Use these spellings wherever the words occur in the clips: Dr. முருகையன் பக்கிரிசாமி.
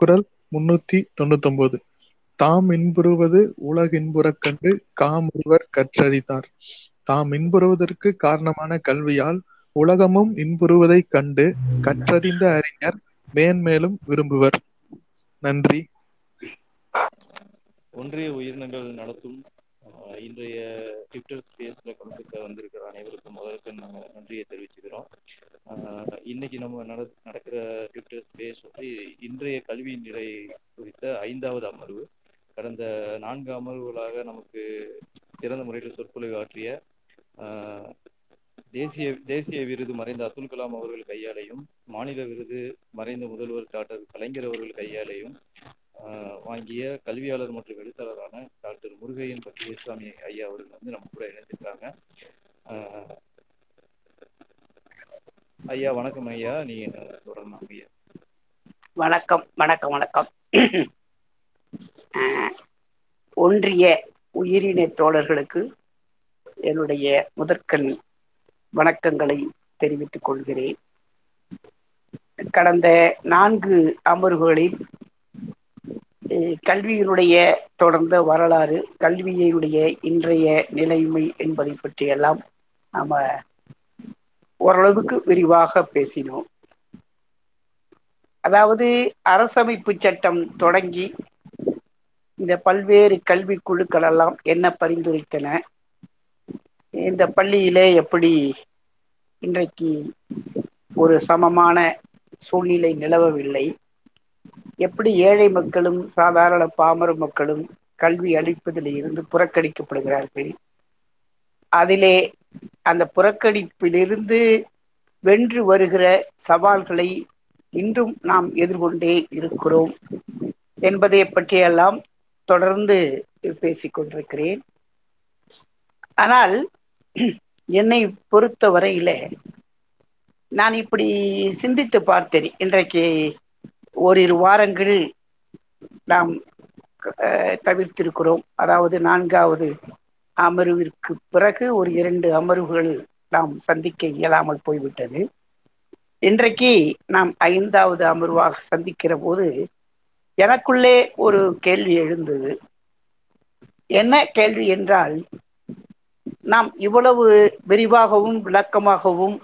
குறள் 399. தாம் இன்புறுவது உலகின்புறக் கண்டு காமுறுவர் கற்றறிந்தார். தாம் இன்புறுவதற்கு காரணமான கல்வியால் உலகமும் இன்புறுவதைக் கண்டு கற்றறிந்த அறிஞர் மேன்மேலும் விரும்புவர். நன்றி. ஒன்றிய உயிரினங்கள் நடத்தும் இன்றைய ட்விட்டர் ஸ்பேஸ்ல கலந்துக்க வந்திருக்கிற அனைவருக்கும் முதலுக்கு நாங்கள் நன்றியை தெரிவிச்சுக்கிறோம். இன்னைக்கு நம்ம நடக்கிற ட்விட்டர் ஸ்பேஸ் வந்து இன்றைய கல்வி நிலை குறித்த 5வது அமர்வு. கடந்த 4 அமர்வுகளாக நமக்கு சிறந்த முறையில் சொற்பொழிவு ஆற்றிய தேசிய விருது மறைந்த அப்துல் கலாம் அவர்கள் கையாலையும், மாநில விருது மறைந்த முதல்வர் டாக்டர் கலைஞர் அவர்கள் கையாலையும் வாங்கிய கல்வியாளர் மற்றும் எழுத்தாளரான டாக்டர் முருகையன் பக்கிரிசாமி ஐயா அவர்கள் வந்து நம்ம கூட இணைந்திருக்காங்க. ஐயா வணக்கம். ஐயா நீங்க தொடரணும். ஐயா வணக்கம். வணக்கம் வணக்கம். ஒன்றிய உயிரின தோழர்களுக்கு என்னுடைய முதற்கண் வணக்கங்களை தெரிவித்துக் கொள்கிறேன். கடந்த 4 அமர்வுகளில் கல்வியினுடைய தொடர்ந்த வரலாறு, கல்வியினுடைய இன்றைய நிலைமை என்பதை பற்றியெல்லாம் நாம் ஓரளவுக்கு விரிவாக பேசினோம். அதாவது அரசமைப்பு சட்டம் தொடங்கி இந்த பல்வேறு கல்வி குழுக்கள் எல்லாம் என்ன பரிந்துரைத்தன, இந்த பள்ளியிலே எப்படி இன்றைக்கு ஒரு சமமான சூழ்நிலை நிலவவில்லை, எப்படி ஏழை மக்களும் சாதாரண பாமர மக்களும் கல்வி அளிப்பதில் இருந்து புறக்கணிக்கப்படுகிறார்கள், அதிலே அந்த புறக்கணிப்பிலிருந்து வென்று வருகிற சவால்களை இன்றும் நாம் எதிர்கொண்டே இருக்கிறோம் என்பதை பற்றியெல்லாம் தொடர்ந்து பேசிக்கொண்டிருக்கிறேன். ஆனால் என்னை பொறுத்த வரையில நான் இப்படி சிந்தித்து பார்த்தேன். இன்றைக்கு ஓரிரு வாரங்கள் நாம் தவிர்த்திருக்கிறோம். அதாவது 4வது அமர்விற்கு பிறகு ஒரு 2 அமர்வுகள் நாம் சந்திக்க இயலாமல் போய்விட்டது. இன்றைக்கு நாம் 5வது அமர்வாக சந்திக்கிற போது எனக்குள்ளே ஒரு கேள்வி எழுந்தது. என்ன கேள்வி என்றால், நாம் இவ்வளவு விரிவாகவும் விளக்கமாகவும்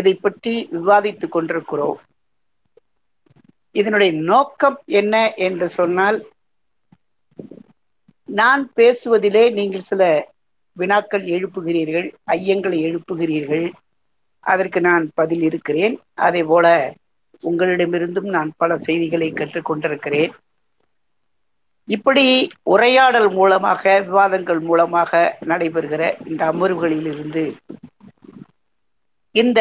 இதை பற்றி விவாதித்து கொண்டிருக்கிறோம், இதனுடைய நோக்கம் என்ன என்று சொன்னால், நான் பேசுவதிலே நீங்கள் சில வினாக்கள் எழுப்புகிறீர்கள், ஐயங்களை எழுப்புகிறீர்கள், அதற்கு நான் பதில் இருக்கிறேன். அதே போல உங்களிடமிருந்தும் நான் பல செய்திகளை கற்றுக்கொண்டிருக்கிறேன். இப்படி உரையாடல் மூலமாக, விவாதங்கள் மூலமாக நடைபெறுகிற இந்த அமர்வுகளில் இருந்து இந்த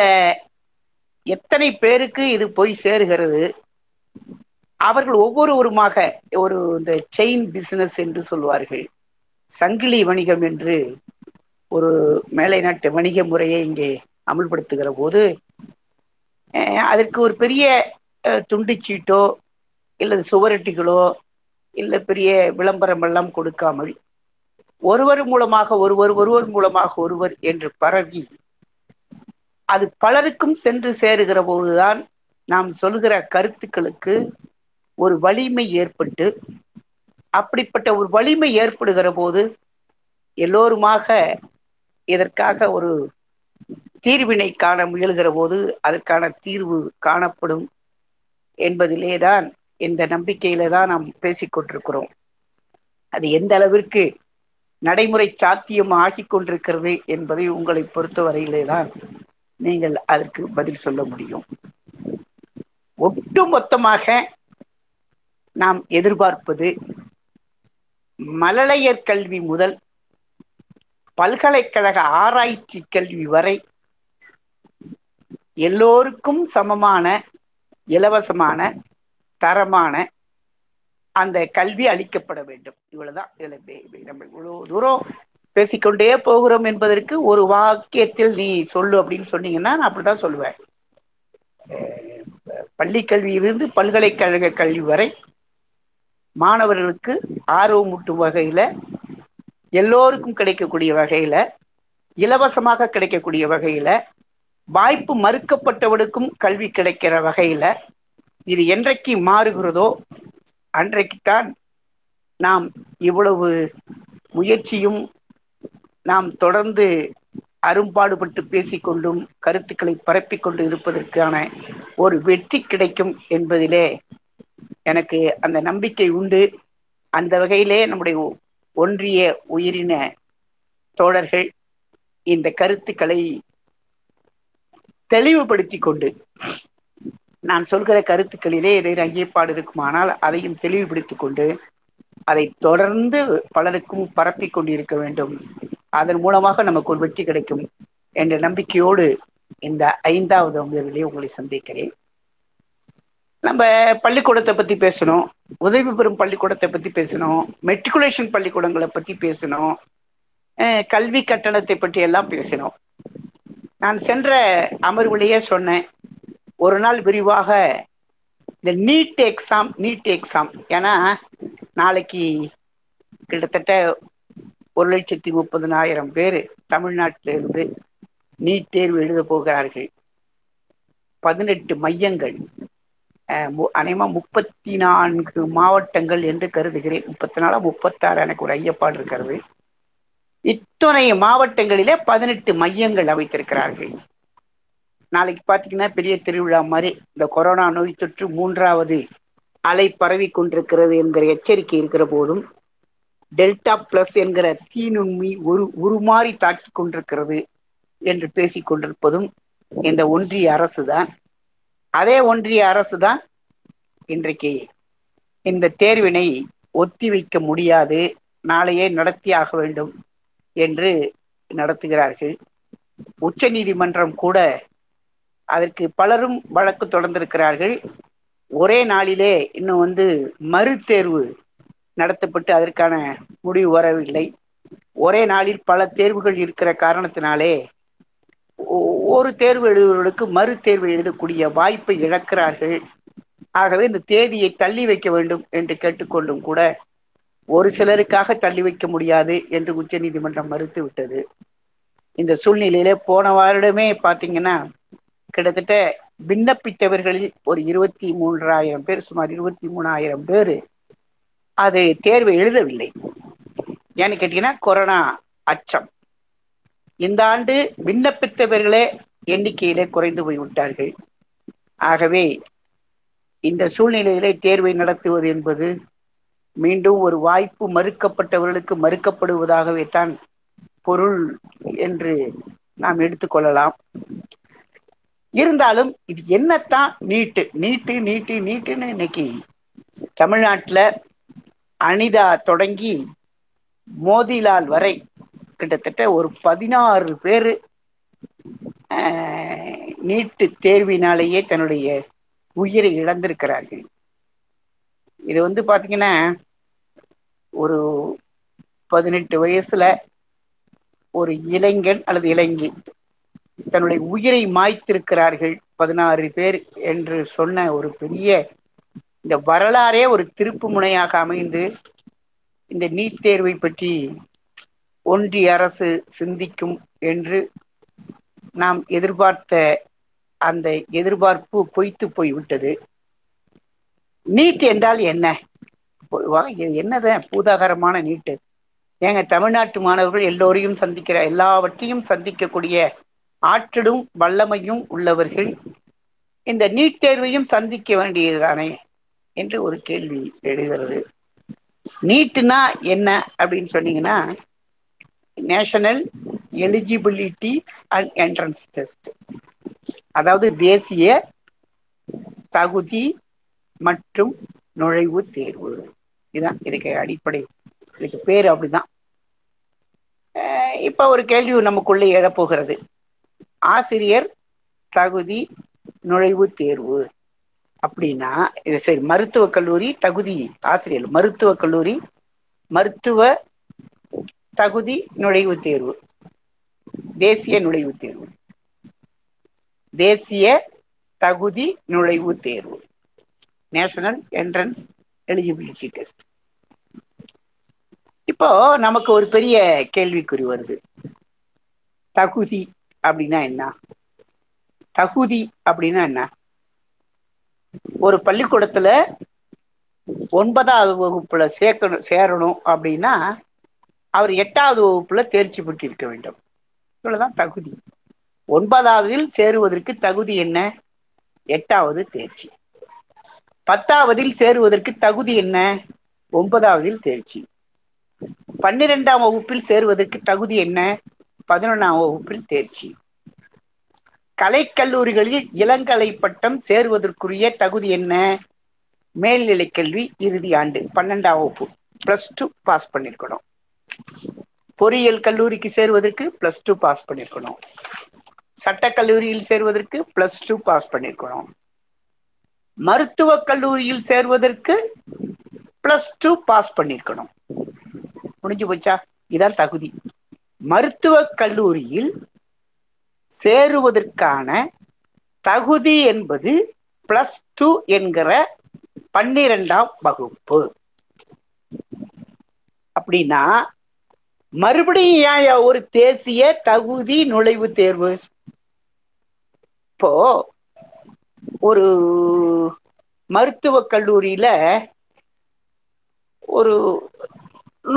எத்தனை பேருக்கு இது போய் சேருகிறது, அவர்கள் ஒவ்வொருவருமாக ஒரு இந்த செயின் பிசினஸ் என்று சொல்வார்கள், சங்கிலி வணிகம் என்று ஒரு மேலை நாட்டு வணிக முறையை இங்கே அமல்படுத்துகிற போது அதற்கு ஒரு பெரிய துண்டுச்சீட்டோ இல்லை சுவரொட்டிகளோ இல்லை பெரிய விளம்பரம் எல்லாம் கொடுக்காமல் ஒருவர் மூலமாக ஒருவர் என்று பரவி அது பலருக்கும் சென்று சேருகிற போதுதான் நாம் சொல்கிற கருத்துக்களுக்கு ஒரு வலிமை ஏற்பட்டு, அப்படிப்பட்ட ஒரு வலிமை ஏற்படுகிற போது எல்லோருமாக இதற்காக ஒரு தீர்வினை காண முயல்கிற போது அதற்கான தீர்வு காணப்படும் என்பதிலே தான், இந்த நம்பிக்கையில தான் நாம் பேசிக்கொண்டிருக்கிறோம். அது எந்த அளவிற்கு நடைமுறை சாத்தியம் ஆகி கொண்டிருக்கிறது என்பதை உங்களை பொறுத்தவரையிலே தான் நீங்கள் அதற்கு பதில் சொல்ல முடியும். ஒட்டு மொத்தமாக நாம் எதிர்பார்ப்பது மழலையர் கல்வி முதல் பல்கலைக்கழக ஆராய்ச்சி கல்வி வரை எல்லோருக்கும் சமமான, இலவசமான, தரமான அந்த கல்வி அளிக்கப்பட வேண்டும். இவ்வளவுதான் இதில் நம்ம இவ்வளோ தூரம் பேசிக்கொண்டே போகிறோம் என்பதற்கு ஒரு வாக்கியத்தில் நீ சொல்லு அப்படின்னு சொன்னீங்கன்னா நான் அப்படிதான் சொல்லுவேன். பள்ளி கல்வியிலிருந்து பல்கலைக்கழக கல்வி வரை மாணவர்களுக்கு ஆர்வமூட்டும் வகையில, எல்லோருக்கும் கிடைக்கக்கூடிய வகையில, இலவசமாக கிடைக்கக்கூடிய வகையில, வாய்ப்பு மறுக்கப்பட்டவனுக்கும் கல்வி கிடைக்கிற வகையில இது என்றைக்கு மாறுகிறதோ அன்றைக்குத்தான் நாம் இவ்வளவு முயற்சியும் நாம் தொடர்ந்து அரும்பாடுபட்டு பேசிக்கொண்டும் கருத்துக்களை பரப்பிக்கொண்டு இருப்பதற்கான ஒரு வெற்றி கிடைக்கும் என்பதிலே எனக்கு அந்த நம்பிக்கை உண்டு. அந்த வகையிலே நம்முடைய ஒன்றிய உயிரின தோழர்கள் இந்த கருத்துக்களை தெளிவுபடுத்தி கொண்டு, நான் சொல்கிற கருத்துக்களிலே இதை ஐயப்பாடு இருக்குமானால் அதையும் தெளிவுபடுத்தி கொண்டு அதை தொடர்ந்து பலருக்கும் பரப்பி கொண்டிருக்க வேண்டும். அதன் மூலமாக நமக்கு ஒரு வெற்றி கிடைக்கும் என்ற நம்பிக்கையோடு இந்த 5வது அமர்விலே உங்களை சந்திக்கிறேன். நம்ம பள்ளிக்கூடத்தை பத்தி பேசணும், உதவி பெறும் பள்ளிக்கூடத்தை பத்தி பேசணும், மெட்ரிகுலேஷன் பள்ளிக்கூடங்களை பத்தி பேசணும், கல்வி கட்டணத்தை பற்றி எல்லாம் பேசணும். நான் சென்ற அமர்வுலேயே சொன்னேன், ஒரு நாள் விரிவாக இந்த நீட் எக்ஸாம் ஏன்னா நாளைக்கு கிட்டத்தட்ட 1,30,000 பேர் தமிழ்நாட்டிலிருந்து நீட் தேர்வு எழுத போகிறார்கள். 18 மையங்கள், அநேகமாக 34 மாவட்டங்கள் என்று கருதுகிறேன். 34, 36 எனக்கு ஒரு ஐயப்பாடு இருக்கிறது. இத்தனை மாவட்டங்களிலே 18 மையங்கள் அமைத்திருக்கிறார்கள். நாளைக்கு பார்த்தீங்கன்னா பெரிய திருவிழா மாதிரி இந்த கொரோனா நோய் தொற்று 3வது அலை பரவி கொண்டிருக்கிறது என்கிற எச்சரிக்கை இருக்கிற போதும், டெல்டா பிளஸ் என்கிற தீநுண்மி உருமாறி தாக்கி கொண்டிருக்கிறது என்று பேசி கொண்டிருப்பதும் இந்த ஒன்றிய அரசு தான். அதே ஒன்றிய அரசு தான் இன்றைக்கு இந்த தேர்வினை ஒத்தி வைக்க முடியாது, நாளையே நடத்தியாக வேண்டும் என்று நடத்துகிறார்கள். உச்ச நீதிமன்றம் கூட அதற்கு பலரும் வழக்கு தொடர்ந்திருக்கிறார்கள். ஒரே நாளிலே இன்னும் மறுதேர்வு நடத்தப்பட்டு அதற்கான முடிவு வரவில்லை. ஒரே நாளில் பல தேர்வுகள் இருக்கிற காரணத்தினாலே ஒரு தேர்வு எழுதுவர்களுக்கு மறுதேர்வு எழுதக்கூடிய வாய்ப்பை இழக்கிறார்கள். ஆகவே இந்த தேதியை தள்ளி வைக்க வேண்டும் என்று கேட்டுக்கொண்டும் கூட ஒரு சிலருக்காக தள்ளி வைக்க முடியாது என்று உச்ச நீதிமன்றம் மறுத்துவிட்டது. இந்த சூழ்நிலையில போன வாரமே பார்த்தீங்கன்னா கிட்டத்தட்ட விண்ணப்பித்தவர்களில் ஒரு 23,000 பேர், சுமார் 23,000 பேர் அது தேர்வு எழுதவில்லை. ஏன்னு கேட்டீங்கன்னா கொரோனா அச்சம். இந்த ஆண்டு விண்ணப்பித்தவர்களே எண்ணிக்கையிலே குறைந்து போய்விட்டார்கள். ஆகவே இந்த சூழ்நிலையிலே தேர்வை நடத்துவது என்பது மீண்டும் ஒரு வாய்ப்பு மறுக்கப்பட்டவர்களுக்கு மறுக்கப்படுவதாகவே தான் பொருள் என்று நாம் எடுத்துக்கொள்ளலாம். இருந்தாலும் இது என்னத்தான் நீட்டுன்னு இன்னைக்கு தமிழ்நாட்டில் அனிதா தொடங்கி மோதிலால் வரை கிட்டத்தட்ட ஒரு 16 பேர் நீட்டு தேர்வினாலேயே தன்னுடைய உயிரை இழந்திருக்கிறார்கள். இது பார்த்தீங்கன்னா ஒரு 18 வயசுல ஒரு இளைஞன் அல்லது இளைஞி தன்னுடைய உயிரை மாய்த்திருக்கிறார்கள் 16 பேர் என்று சொன்ன ஒரு பெரிய இந்த வரலாறே ஒரு திருப்பு முனையாக அமைந்து இந்த நீட் தேர்வை பற்றி ஒன்றிய அரசு சிந்திக்கும் என்று நாம் எதிர்பார்த்த அந்த எதிர்பார்ப்பு பொய்த்து போய்விட்டது. நீட் என்றால் என்ன? என்னதான் பூதாகரமான நீட்டு? ஏங்க, தமிழ்நாட்டு மாணவர்கள் எல்லோரையும் சந்திக்கிற, எல்லாவற்றையும் சந்திக்கக்கூடிய ஆற்றலும் வல்லமையும் உள்ளவர்கள் இந்த நீட் தேர்வையும் சந்திக்க வேண்டியதுதானே என்று ஒரு கேள்வி எழுகிறது. நீட்டுனா என்ன அப்படின்னு சொன்னீங்கன்னா, national eligibility and entrance test, அதாவது தேசிய தகுதி மற்றும் நுழைவு தேர்வு. இதுதான் இதுக்கு அடிப்படை, இதுக்கு பேர் அப்படிதான். இப்ப ஒரு கேள்வி நமக்குள்ளே எழப்போகிறது, ஆசிரியர் தகுதி நுழைவு தேர்வு அப்படின்னா இது சரி, மருத்துவக் கல்லூரி தகுதி ஆசிரியர், மருத்துவக் கல்லூரி மருத்துவ தகுதி நுழைவுத் தேர்வு, தேசிய நுழைவுத் தேர்வு, தேசிய தகுதி நுழைவுத் தேர்வு, நேஷனல் என்ட்ரன்ஸ் எலிஜிபிலிட்டி டெஸ்ட். இப்போ நமக்கு ஒரு பெரிய கேள்விக்குறி வருது, தகுதி அப்படின்னா என்ன? ஒரு பள்ளிக்கூடத்துல 9ஆவது வகுப்புல சேரணும் அப்படின்னா அவர் 8ஆவது வகுப்புல தேர்ச்சி பெற்று இருக்க வேண்டும். இவ்வளவுதான் தகுதி. 9ஆவதில் சேருவதற்கு தகுதி என்ன? 8ஆவது தேர்ச்சி. 10ஆவதில் சேருவதற்கு தகுதி என்ன? 9ஆவதில் தேர்ச்சி. 12ஆம் வகுப்பில் சேருவதற்கு தகுதி என்ன? 11ஆம் வகுப்பில் தேர்ச்சி. கலைக்கல்லூரிகளில் இளங்கலை பட்டம் சேருவதற்குரிய தகுதி என்ன? மேல்நிலை கல்வி இறுதி ஆண்டு 12ஆம் வகுப்பு +2 பாஸ் பண்ணிருக்கணும். பொறியியல் கல்லூரிக்கு சேருவதற்கு +2 பாஸ் பண்ணிருக்கணும். சட்ட கல்லூரியில் சேருவதற்கு +2 பாஸ் பண்ணிருக்கணும். மருத்துவ கல்லூரியில் சேருவதற்கு +2 பாஸ் பண்ணிருக்கணும். முடிஞ்சு போச்சா? இதான் தகுதி. மருத்துவ கல்லூரியில் சேருவதற்கான தகுதி என்பது +2 என்கிற 12ஆம் வகுப்பு. அப்படின்னா மறுபடியும் ஏன் ஒரு தேசிய தகுதி நுழைவு தேர்வு? இப்போ ஒரு மருத்துவ கல்லூரியில ஒரு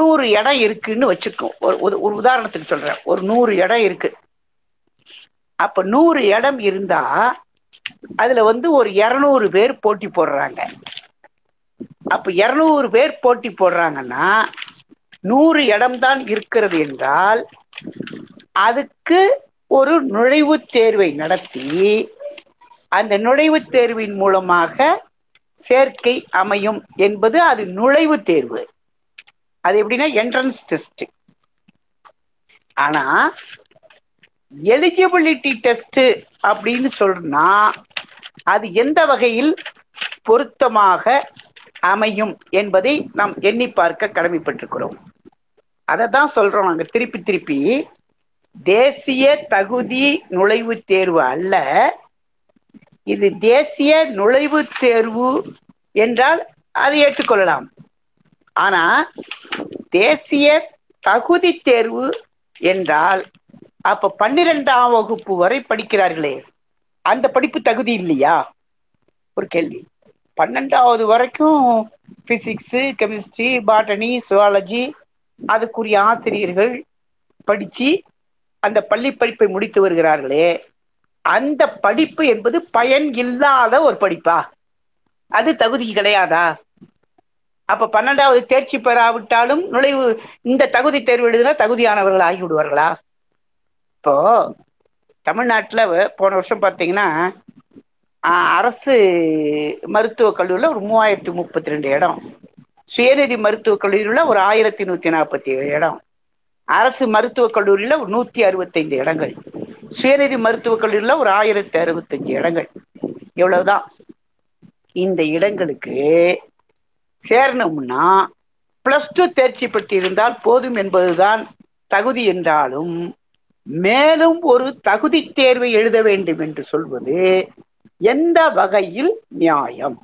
100 இடம் இருக்குன்னு வச்சுக்கோம். ஒரு உதாரணத்துக்கு சொல்றேன். ஒரு 100 இடம் இருக்கு. அப்ப 100 இடம் இருந்தா அதுல ஒரு 200 பேர் போட்டி போடுறாங்க. அப்ப 200 பேர் போட்டி போடுறாங்கன்னா 100 இடம் தான் இருக்கிறது என்றால் அதுக்கு ஒரு நுழைவுத் தேர்வை நடத்தி அந்த நுழைவுத் தேர்வின் மூலமாக சேர்க்கை அமையும் என்பது அது நுழைவுத் தேர்வு. அது எப்படின்னா என்ட்ரன்ஸ் டெஸ்ட். ஆனா எலிஜிபிலிட்டி டெஸ்ட் அப்படின்னு சொன்னா அது எந்த வகையில் பொருத்தமாக அமையும் என்பதை நாம் எண்ணி பார்க்க கடமைப்பட்டிருக்கிறோம். அதை தான் சொல்றோம் நாங்கள் திருப்பி திருப்பி. தேசிய தகுதி நுழைவு தேர்வு அல்ல இது. தேசிய நுழைவு தேர்வு என்றால் அதை ஏற்றுக்கொள்ளலாம். ஆனா தேசிய தகுதி தேர்வு என்றால் அப்ப 12ஆம் வகுப்பு வரை படிக்கிறார்களே அந்த படிப்பு தகுதி இல்லையா? ஒரு கேள்வி. 12ஆவது வரைக்கும் பிசிக்ஸு, கெமிஸ்ட்ரி, பாட்டனி, சுவாலஜி அதுக்குரிய ஆசிரியர்கள் படிச்சு அந்த பள்ளி படிப்பை முடித்து வருகிறார்களே அந்த படிப்பு என்பது பயன் இல்லாத ஒரு படிப்பா? அது தகுதி கிடையாதா? அப்ப 12ஆவது தேர்ச்சி பெறாவிட்டாலும் நுழைவு இந்த தகுதி தேர்வு எழுதினா தகுதியானவர்கள் ஆகிவிடுவார்களா? இப்போ தமிழ்நாட்டுல போன வருஷம் பார்த்தீங்கன்னா அரசு மருத்துவக் கல்லூரியில் ஒரு 3032 இடம், சுயநிதி மருத்துவக் கல்லூரியில் ஒரு 1147 இடம், அரசு மருத்துவக் கல்லூரியில் ஒரு 165 இடங்கள், சுயநிதி மருத்துவக் கல்லூரியில் ஒரு 1065 இடங்கள். இவ்வளவுதான். இந்த இடங்களுக்கு சேரணும்னா +2 தேர்ச்சி பெற்றிருந்தால் போதும் என்பதுதான் தகுதி என்றாலும் மேலும் ஒரு தகுதி தேர்வை எழுத வேண்டும் என்று சொல்வது எந்த வகையில் நியாயம்?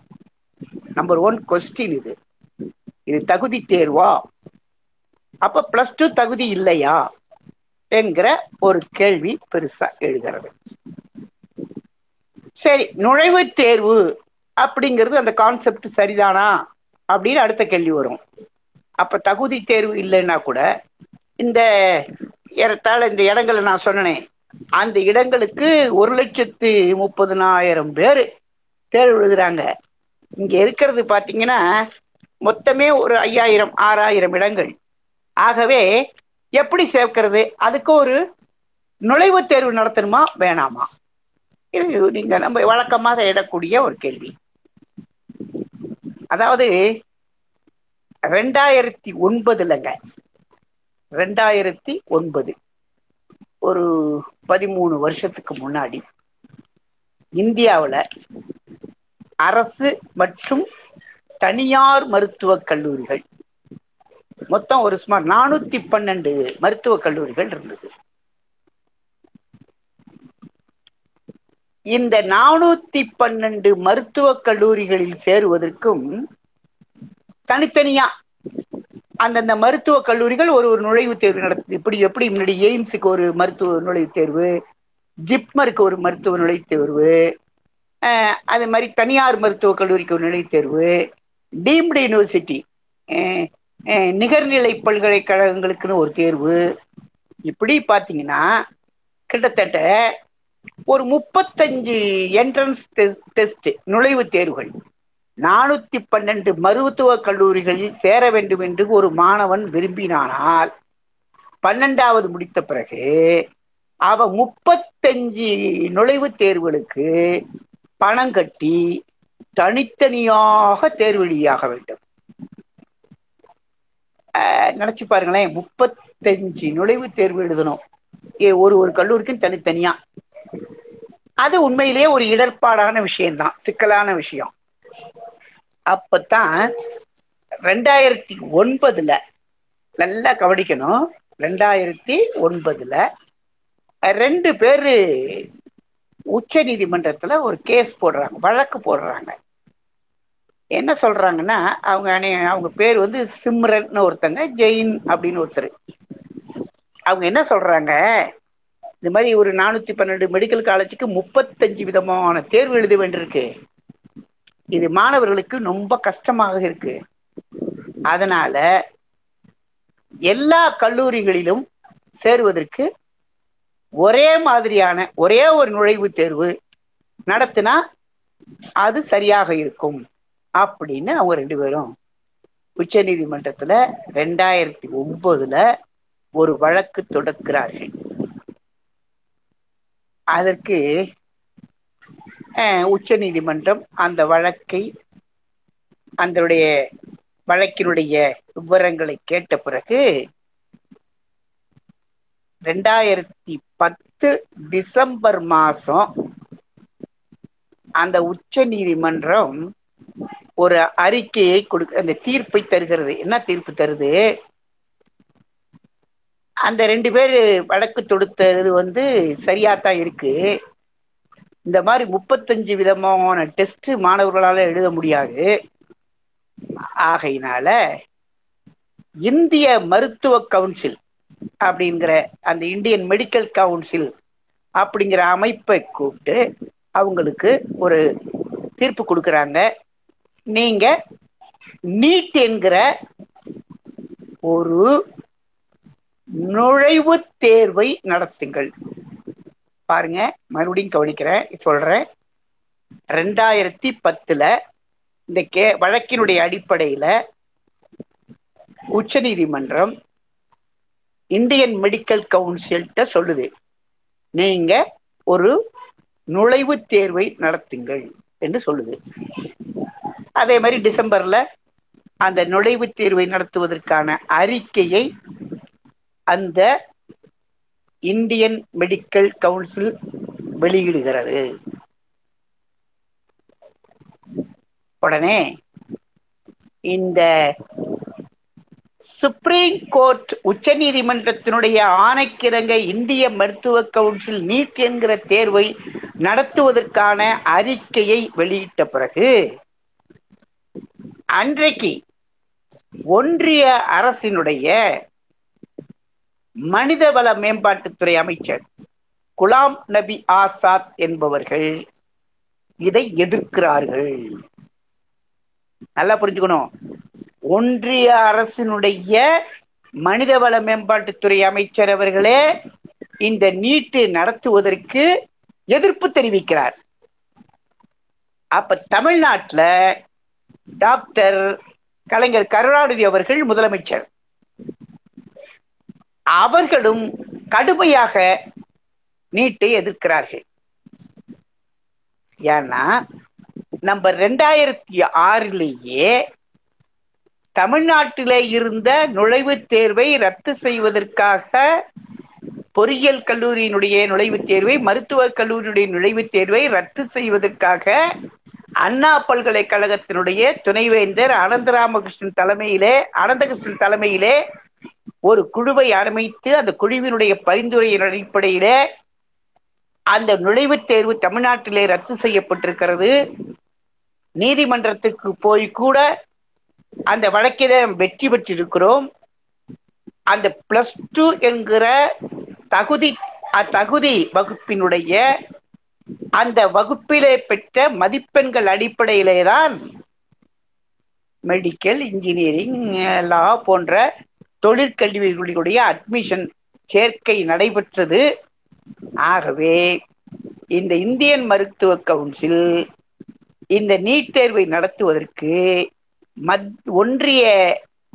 நம்பர் 1 கொஸ்டின் இது. இது தகுதி தேர்வா? அப்ப +2 தகுதி இல்லையா என்கிற ஒரு கேள்வி பெருசா எழுகிறது. சரி, நுழைவுத் தேர்வு அப்படிங்கிறது அந்த கான்செப்ட் சரிதானா அப்படின்னு அடுத்த கேள்வி வரும். அப்ப தகுதி தேர்வு இல்லைன்னா கூட இந்த ஏறத்தாழ இந்த இடங்களை நான் சொன்னேன், அந்த இடங்களுக்கு 1,30,000 பேர் தேர்வு எழுதுறாங்க. இங்க இருக்கிறது பாத்தீங்கன்னா மொத்தமே ஒரு 5000 6000 இடங்கள். ஆகவே எப்படி சேர்க்கிறது? அதுக்கு ஒரு நுழைவுத் தேர்வு நடத்தணுமா வேணாமா? இது நீங்க நம்ம வழக்கமாக இடக்கூடிய ஒரு கேள்வி. அதாவது 2009 2009 ஒரு 13 வருஷத்துக்கு முன்னாடி இந்தியாவில் அரசு மற்றும் தனியார் மருத்துவக் கல்லூரிகள் மொத்தம் ஒரு சுமார் 412 மருத்துவக் கல்லூரிகள் இருந்தது. இந்த 412 மருத்துவக் கல்லூரிகளில் சேருவதற்கும் தனித்தனியா அந்தந்த மருத்துவக் கல்லூரிகள் ஒரு நுழைவுத் தேர்வு நடத்துது. எப்படி முன்னாடி எய்ம்ஸுக்கு ஒரு மருத்துவ நுழைவுத் தேர்வு, ஜிப்மருக்கு ஒரு மருத்துவ நுழைவுத் தேர்வு, அது மாதிரி தனியார் மருத்துவக் கல்லூரிக்கு ஒரு நுழைவுத் தேர்வு, டீம்டு யூனிவர்சிட்டி நிகர்நிலை பல்கலைக்கழகங்களுக்குன்னு ஒரு தேர்வு. இப்படி பார்த்தீங்கன்னா கிட்டத்தட்ட ஒரு 35 என்ட்ரன்ஸ் டெஸ்ட் நுழைவுத் தேர்வுகள், 412 மருத்துவக் கல்லூரிகளில் சேர வேண்டும் என்று ஒரு மாணவன் விரும்பினானால் 12வது முடித்த பிறகு அவ 35 நுழைவுத் தேர்வுகளுக்கு பணம் கட்டி தனித்தனியாக தேர்வெழுதியாக வேண்டும். நினைச்சு பாருங்களேன், 35 நுழைவுத் தேர்வு எழுதணும் ஒரு கல்லூரிக்கும் தனித்தனியா. அது உண்மையிலேயே ஒரு இடர்பாடான விஷயம்தான், சிக்கலான விஷயம். அப்பத்தான் 2009 நல்லா கவனிக்கணும், 2009 ரெண்டு பேரு உச்ச நீதிமன்றத்துல ஒரு கேஸ் போடுறாங்க, வழக்கு போடுறாங்க. என்ன சொல்றாங்கன்னா அவங்க பேர் வந்து சிம்ரன் ஒருத்தங்க, ஜெயின் அப்படின்னு ஒருத்தர். அவங்க என்ன சொல்றாங்க, இந்த மாதிரி ஒரு 412 மெடிக்கல் காலேஜுக்கு 35 விதமான தேர்வு எழுத வேண்டியிருக்கு, இது மாணவர்களுக்கு ரொம்ப கஷ்டமாக இருக்கு. அதனால எல்லா கல்லூரிகளிலும் சேருவதற்கு ஒரே மாதிரியான ஒரே ஒரு நுழைவுத் தேர்வு நடத்தினா அது சரியாக இருக்கும் அப்படின்னு அவங்க ரெண்டு பேரும் உச்ச நீதிமன்றத்துல 2009 ஒரு வழக்கு தொடுக்கிறார்கள். அதற்கு உச்ச நீதிமன்றம் அந்த வழக்கை அதனுடைய வழக்கினுடைய விவரங்களை கேட்ட பிறகு 2010 டிசம்பர் மாதம் அந்த உச்ச நீதிமன்றம் ஒரு அறிக்கையை அந்த தீர்ப்பை தருகிறது. என்ன தீர்ப்பு தருது, அந்த ரெண்டு பேர் வழக்கு தொடுத்தது வந்து சரியாத்தான் இருக்கு, இந்த மாதிரி 35 விதமான டெஸ்ட் மாணவர்களால் எழுத முடியாது, ஆகையினால இந்திய மருத்துவ கவுன்சில் அப்படிங்கிற அந்த இந்தியன் மெடிக்கல் கவுன்சில் அப்படிங்கிற அமைப்பை கூப்பிட்டு அவங்களுக்கு ஒரு தீர்ப்பு கொடுக்குறாங்க. நீங்க நீட் என்கிற ஒரு நுழைவுத் தேர்வை நடத்துங்கள். பாருங்க, மறுபடியும் கவனிக்கிறேன், சொல்றேன். 2010 இந்த வழக்கினுடைய அடிப்படையில உச்ச நீதிமன்றம் இந்தியன் மெடிக்கல் கவுன்சில்கிட்ட சொல்லுது, நீங்க ஒரு நுழைவுத் தேர்வை நடத்துங்கள் என்று சொல்லுது. அதே மாதிரி டிசம்பர்ல அந்த நுழைவுத் தேர்வை நடத்துவதற்கான அறிக்கையை அந்த இந்தியன் மெடிக்கல் கவுன்சில் வெளியிடுகிறது. உடனே இந்த சுப்ரீம் கோர்ட் உச்ச நீதிமன்றத்தினுடைய ஆணைக்கிரங்க இந்திய மருத்துவ கவுன்சில் நீட் என்கிற தேர்வை நடத்துவதற்கான அறிக்கையை வெளியிட்ட பிறகு அன்றைக்கு ஒன்றிய அரசினுடைய மனிதவள மேம்பாட்டுத்துறை அமைச்சர் குலாம் நபி ஆசாத் என்பவர்கள் இதை எதிர்க்கிறார்கள். நல்லா புரிஞ்சுக்கணும், ஒன்றிய அரசினுடைய மனிதவள மேம்பாட்டுத்துறை அமைச்சர் அவர்களே இந்த நீட்டு நடத்துவதற்கு எதிர்ப்பு தெரிவிக்கிறார். அப்ப தமிழ்நாட்டில் டாக்டர் கலைஞர் கருணாநிதி அவர்கள் முதலமைச்சர், அவர்களும் கடுமையாக நீட்டை எதிர்க்கிறார்கள். ஏன்னா நம்ம 2006 தமிழ்நாட்டிலே இருந்த நுழைவுத் தேர்வை ரத்து செய்வதற்காக பொறியியல் கல்லூரியினுடைய நுழைவுத் தேர்வை, மருத்துவக் கல்லூரியினுடைய நுழைவுத் தேர்வை ரத்து செய்வதற்காக அண்ணா பல்கலைக்கழகத்தினுடைய துணைவேந்தர் அனந்தகிருஷ்ணன் தலைமையிலே ஒரு குழுவை அமைத்து அந்த குழுவினுடைய பரிந்துரையின் அடிப்படையிலே அந்த நுழைவுத் தேர்வு தமிழ்நாட்டிலே ரத்து செய்யப்பட்டிருக்கிறது. நீதிமன்றத்துக்கு போய் கூட அந்த வழக்கில வெற்றி பெற்றிருக்கிறோம். அந்த +2 என்கிற தகுதி வகுப்பினுடைய அந்த வகுப்பிலே பெற்ற மதிப்பெண்கள் அடிப்படையிலே தான் மெடிக்கல், இன்ஜினியரிங், லா போன்ற தொழிற்கல்விகளுடைய அட்மிஷன் சேர்க்கை நடைபெற்றது. ஆகவே இந்த இந்தியன் மருத்துவ கவுன்சில் இந்த நீட் தேர்வை நடத்துவதற்கு ஒன்றிய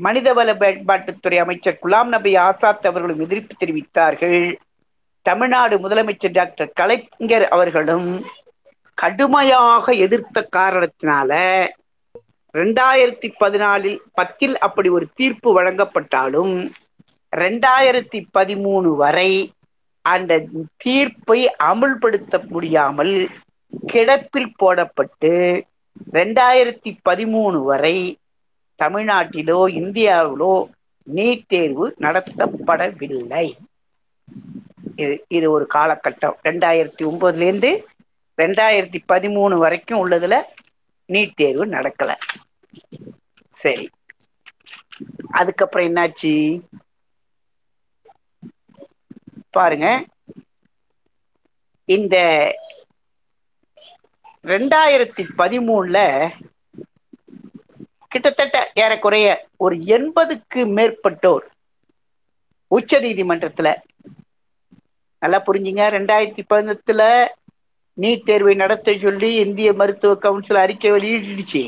மனிதவள மேம்பாட்டுத்துறை அமைச்சர் குலாம் நபி ஆசாத் அவர்களும் எதிர்ப்பு தெரிவித்தார்கள். தமிழ்நாடு முதலமைச்சர் டாக்டர் கலைஞர் அவர்களும் கடுமையாக எதிர்த்த காரணத்தினால 2014-10 அப்படி ஒரு தீர்ப்பு வழங்கப்பட்டாலும் 2013 வரை அந்த தீர்ப்பை அமுல்படுத்த முடியாமல் கிடப்பில் போடப்பட்டு 2013 வரை தமிழ்நாட்டிலோ இந்தியாவிலோ நீட் தேர்வு நடத்தப்படவில்லை. இது ஒரு காலகட்டம். 2009 2013 வரைக்கும் உள்ளதுல நீட் தேர்வு நடக்கல. சரி, அதுக்கப்புறம் என்னாச்சு பாருங்க. இந்த 2013 கிட்டத்தட்ட ஏறக்குறைய ஒரு 80க்கு மேற்பட்டோர் உச்ச நீதிமன்றத்துல, நல்லா புரிஞ்சுங்க, 2010 நீட் தேர்வை நடத்த சொல்லி இந்திய மருத்துவ கவுன்சில் அறிக்கை வெளியிட்டுடுச்சு.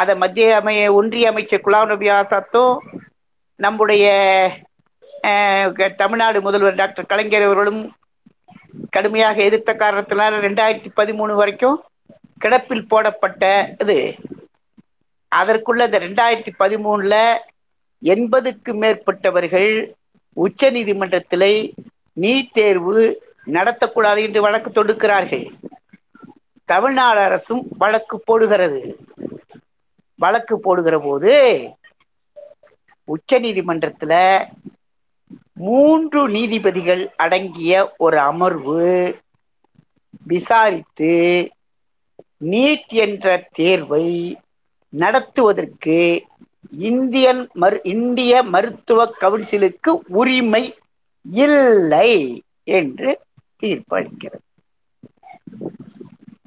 அதை ஒன்றிய அமைச்சர் குலாம் நபி ஆசாத்தும் நம்முடைய தமிழ்நாடு முதல்வர் டாக்டர் கலைஞர் அவர்களும் கடுமையாக எதிர்த்த காரணத்தினால 2013 வரைக்கும் கிடப்பில் போடப்பட்ட இது. அதற்குள்ள இந்த 2013 80க்கு மேற்பட்டவர்கள் உச்ச நீதிமன்றத்திலே நீட் தேர்வு நடத்தக்கூடாது என்று வழக்கு தொடுக்கிறார்கள். தமிழ்நாடு அரசும் வழக்கு போடுகிற போது உச்ச நீதிமன்றத்துல 3 நீதிபதிகள் அடங்கிய ஒரு அமர்வு விசாரித்து நீட் என்ற தேர்வை நடத்துவதற்கு இந்திய மருத்துவ கவுன்சிலுக்கு உரிமை இல்லை என்று தீர்ப்பளிக்கிறது.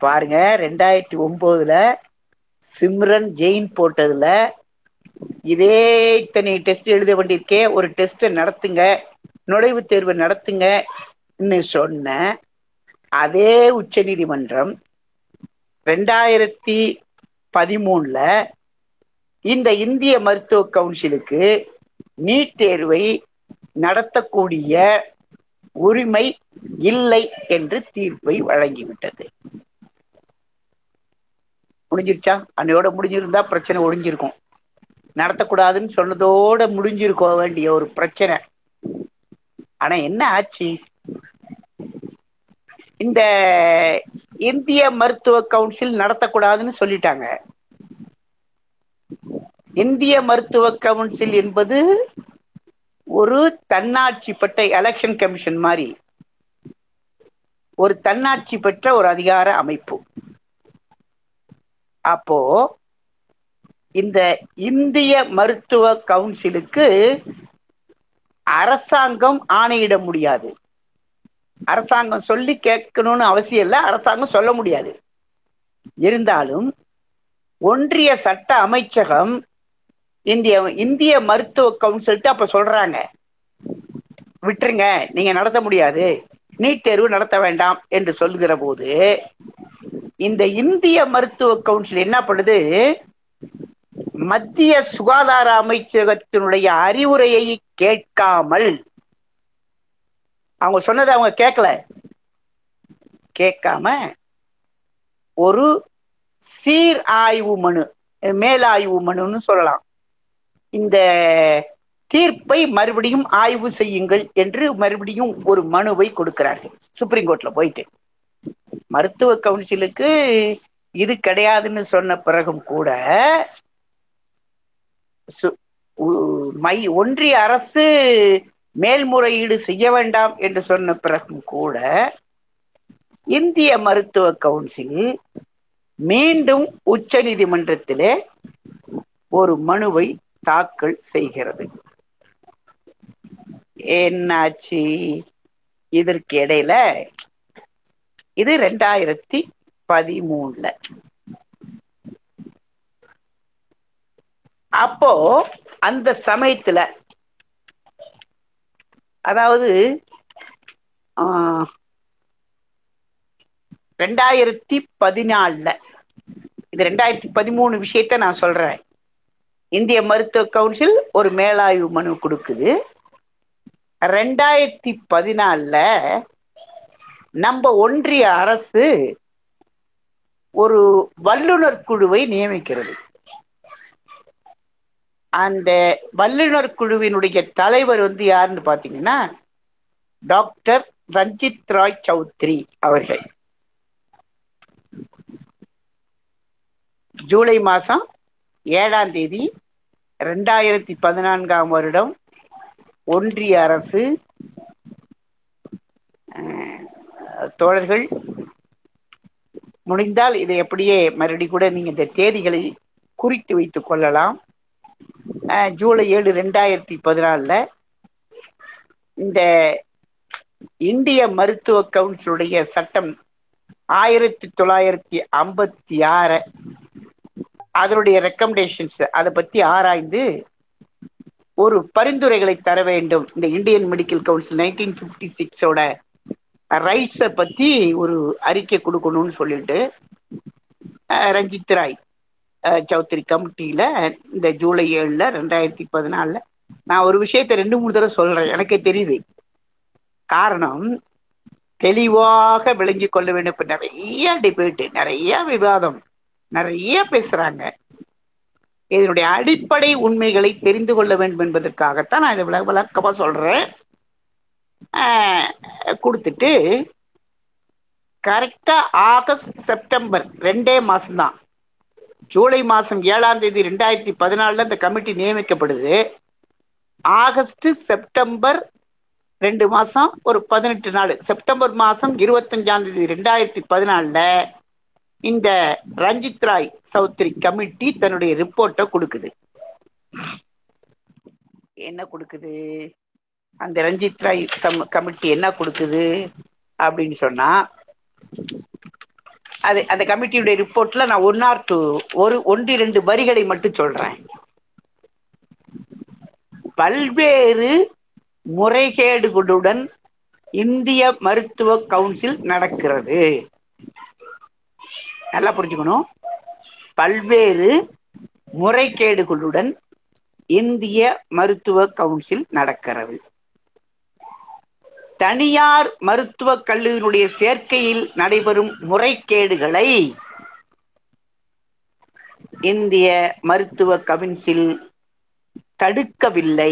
பாருங்க, 2009 சிம்ரன் ஜெயின் போட்டதுல இதே இத்தனை டெஸ்ட் எழுத வேண்டியிருக்கே, ஒரு டெஸ்ட் நடத்துங்க, நுழைவுத் தேர்வு நடத்துங்கன்னு சொன்ன அதே உச்ச நீதிமன்றம் 2013 இந்த இந்திய மருத்துவ கவுன்சிலுக்கு நீட் தேர்வை நடத்தக்கூடிய உரிமை இல்லை என்று தீர்ப்பை வழங்கிவிட்டது. முடிஞ்சிருச்சா? அன்னையோட முடிஞ்சிருந்தா பிரச்சனை ஒழிஞ்சிருக்கும். நடத்தக்கூடாதுன்னு சொன்னதோட முடிஞ்சிருக்க வேண்டிய ஒரு பிரச்சனை. ஆனா என்ன ஆச்சு? இந்த இந்திய மருத்துவ கவுன்சில் நடத்தக்கூடாதுன்னு சொல்லிட்டாங்க. இந்திய மருத்துவ கவுன்சில் என்பது ஒரு தன்னாட்சி பெற்ற எலெக்ஷன் கமிஷன் மாதிரி ஒரு தன்னாட்சி பெற்ற ஒரு அதிகார அமைப்பு. அப்போ இந்த இந்திய மருத்துவ கவுன்சிலுக்கு அரசாங்கம் ஆணையிட முடியாது. அரசாங்கம் சொல்லி கேட்கணும்னு அவசியம் இல்லை, அரசாங்கம் சொல்ல முடியாது. இருந்தாலும் ஒன்றிய சட்ட அமைச்சகம் இந்திய மருத்துவ கவுன்சில்ட்டு அப்ப சொல்றாங்க, விட்டுருங்க, நீங்க நடத்த முடியாது, நீட் தேர்வு நடத்த வேண்டாம் என்று சொல்லுகிற போது இந்த இந்திய மருத்துவ கவுன்சில் என்ன பண்ணுது? மத்திய சுகாதார அமைச்சகத்தினுடைய அறிவுரையை கேட்காமல், அவங்க சொன்னதை அவங்க கேட்காம ஒரு சீராய்வு மனு, மேலாய்வு மனுன்னு சொல்லலாம், இந்த தீர்ப்பை மறுபடியும் ஆய்வு செய்யுங்கள் என்று மறுபடியும் ஒரு மனுவை கொடுக்கிறார்கள் சுப்ரீம் கோர்ட்ல போயிட்டு. மருத்துவ கவுன்சிலுக்கு இது கிடையாதுன்னு சொன்ன பிறகும் கூட ஒன்றிய அரசு மேல்முறையீடு செய்ய வேண்டாம் என்று சொன்ன பிறகும் கூட இந்திய மருத்துவ கவுன்சில் மீண்டும் உச்ச நீதிமன்றத்திலே ஒரு மனுவை தாக்கல் செய்கிறது. என்னாச்சு? இதற்கு இடையில இது 2013. அப்போ அந்த சமயத்துல, அதாவது 2014, இது 2013 விஷயத்த நான் சொல்றேன். இந்திய மருத்துவ கவுன்சில் ஒரு மேலாய்வு மனு கொடுக்குது. 2014 நம்ம ஒன்றிய அரசு ஒரு வல்லுநர் குழுவை நியமிக்கிறது. அந்த வல்லுநர் குழுவினுடைய தலைவர் யாருன்னு பாத்தீங்கன்னா டாக்டர் ரஞ்சித் ராய் சௌத்ரி அவர்கள். ஜூலை மாசம் 7ஆம் தேதி 2014 ஒன்றிய அரசு தோழர்கள் முடிந்தால் இதை அப்படியே மறுபடி கூட நீங்க இந்த தேதிகளை குறித்து வைத்துக் கொள்ளலாம். ஜூலை 7, 2014 இந்த இந்திய மருத்துவ கவுன்சிலுடைய சட்டம் 1956 அதனுடைய ரெக்கமெண்டேஷன்ஸ் அதை பத்தி ஆராய்ந்து ஒரு பரிந்துரைகளை தர வேண்டும். இந்த இந்தியன் மெடிக்கல் கவுன்சில் 1956 ரைட்ஸை பத்தி ஒரு அறிக்கை கொடுக்கணும்னு சொல்லிட்டு ரஞ்சித் ராய் சௌத்ரி கமிட்டியில இந்த ஜூலை 7, 2014 நான் ஒரு விஷயத்த 2-3 தடவை சொல்றேன், எனக்கே தெரியுது. காரணம் தெளிவாக விளங்கி கொள்ள வேண்டும். இப்ப நிறைய டிபேட்டு, நிறைய விவாதம், நிறைய பேசுறாங்க. இதனுடைய அடிப்படை உண்மைகளை தெரிந்து கொள்ள வேண்டும் என்பதற்காகத்தான் நான் இதை விளக்கமா சொல்றேன். கொடுத்துட்டு கரெக்டா ஆகஸ்ட், செப்டம்பர் 2 மாசம்தான். ஜூலை மாசம் 7ஆம் தேதி 2014 இந்த கமிட்டி நியமிக்கப்படுது. ஆகஸ்ட், செப்டம்பர் 2 மாசம் ஒரு 18 நாள். செப்டம்பர் மாசம் 25ஆம் தேதி 2014 இந்த ரஞ்சித் ராய் சௌத்ரி கமிட்டி தன்னுடைய ரிப்போர்ட்டை கொடுக்குது. என்ன கொடுக்குது அந்த ரஞ்சித் ராய் கமிட்டி என்ன கொடுக்குது அப்படின்னு சொன்னா, அது அந்த கமிட்டியுடைய ரிப்போர்ட்ல நான் 1-2 வரிகளை மட்டும் சொல்றேன். பல்வேறு முறைகேடுகளுடன் இந்திய மருத்துவ கவுன்சில் நடக்கிறது. நல்லா புரிஞ்சுக்கணும். பல்வேறு முறைகேடுகளுடன் இந்திய மருத்துவ கவுன்சில் நடக்கிறது. தனியார் மருத்துவ கல்லூரியினுடைய சேர்க்கையில் நடைபெறும் முறைகேடுகளை இந்திய மருத்துவ கவுன்சில் தடுக்கவில்லை.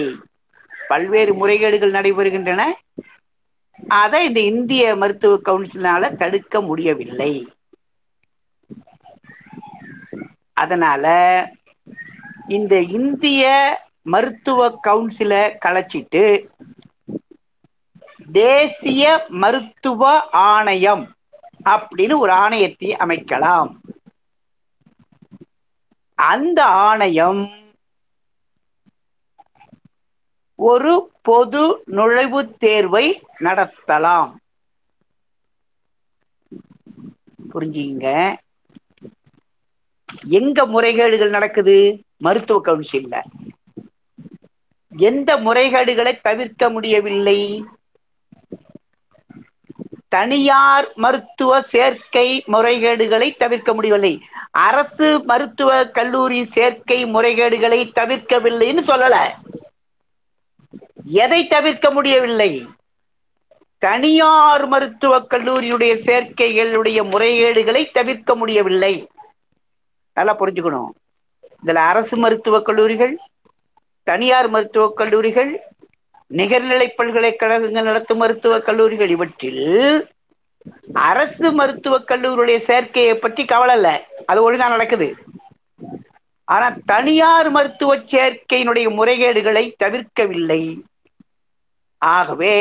பல்வேறு முறைகேடுகள் நடைபெறுகின்றன, அதை இந்த இந்திய மருத்துவ கவுன்சிலால தடுக்க முடியவில்லை. அதனால இந்த இந்திய மருத்துவ கவுன்சிலை கலைச்சிட்டு தேசிய மருத்துவ ஆணையம் அப்படின்னு ஒரு ஆணையத்தை அமைக்கலாம். அந்த ஆணையம் ஒரு பொது நுழைவுத் தேர்வை நடத்தலாம். புரிஞ்சுங்க. எங்க முறைகேடுகள் நடக்குது? மருத்துவ கவுன்சில்ல. எந்த முறைகேடுகளை தவிர்க்க முடியவில்லை? தனியார் மருத்துவ சேர்க்கை முறைகேடுகளை தவிர்க்க முடியவில்லை. அரசு மருத்துவ கல்லூரி சேர்க்கை முறைகேடுகளை தவிர்க்கவில்லைன்னு சொல்லல. எதை தவிர்க்க முடியவில்லை? தனியார் மருத்துவ கல்லூரியுடைய சேர்க்கைகளுடைய முறைகேடுகளை தவிர்க்க முடியவில்லை. நல்லா புரிஞ்சுக்கணும். இதுல அரசு மருத்துவக் கல்லூரிகள், தனியார் மருத்துவக் கல்லூரிகள், நிகர்நிலை பல்கலைக்கழகங்கள் நடத்தும் மருத்துவக் கல்லூரிகள், இவற்றில் அரசு மருத்துவக் கல்லூரியுடைய சேர்க்கையை பற்றி கவலை இல்லை, அது ஒழுங்கா நடக்குது. ஆனா தனியார் மருத்துவ சேர்க்கையினுடைய முறைகேடுகளை தவிர்க்கவில்லை. ஆகவே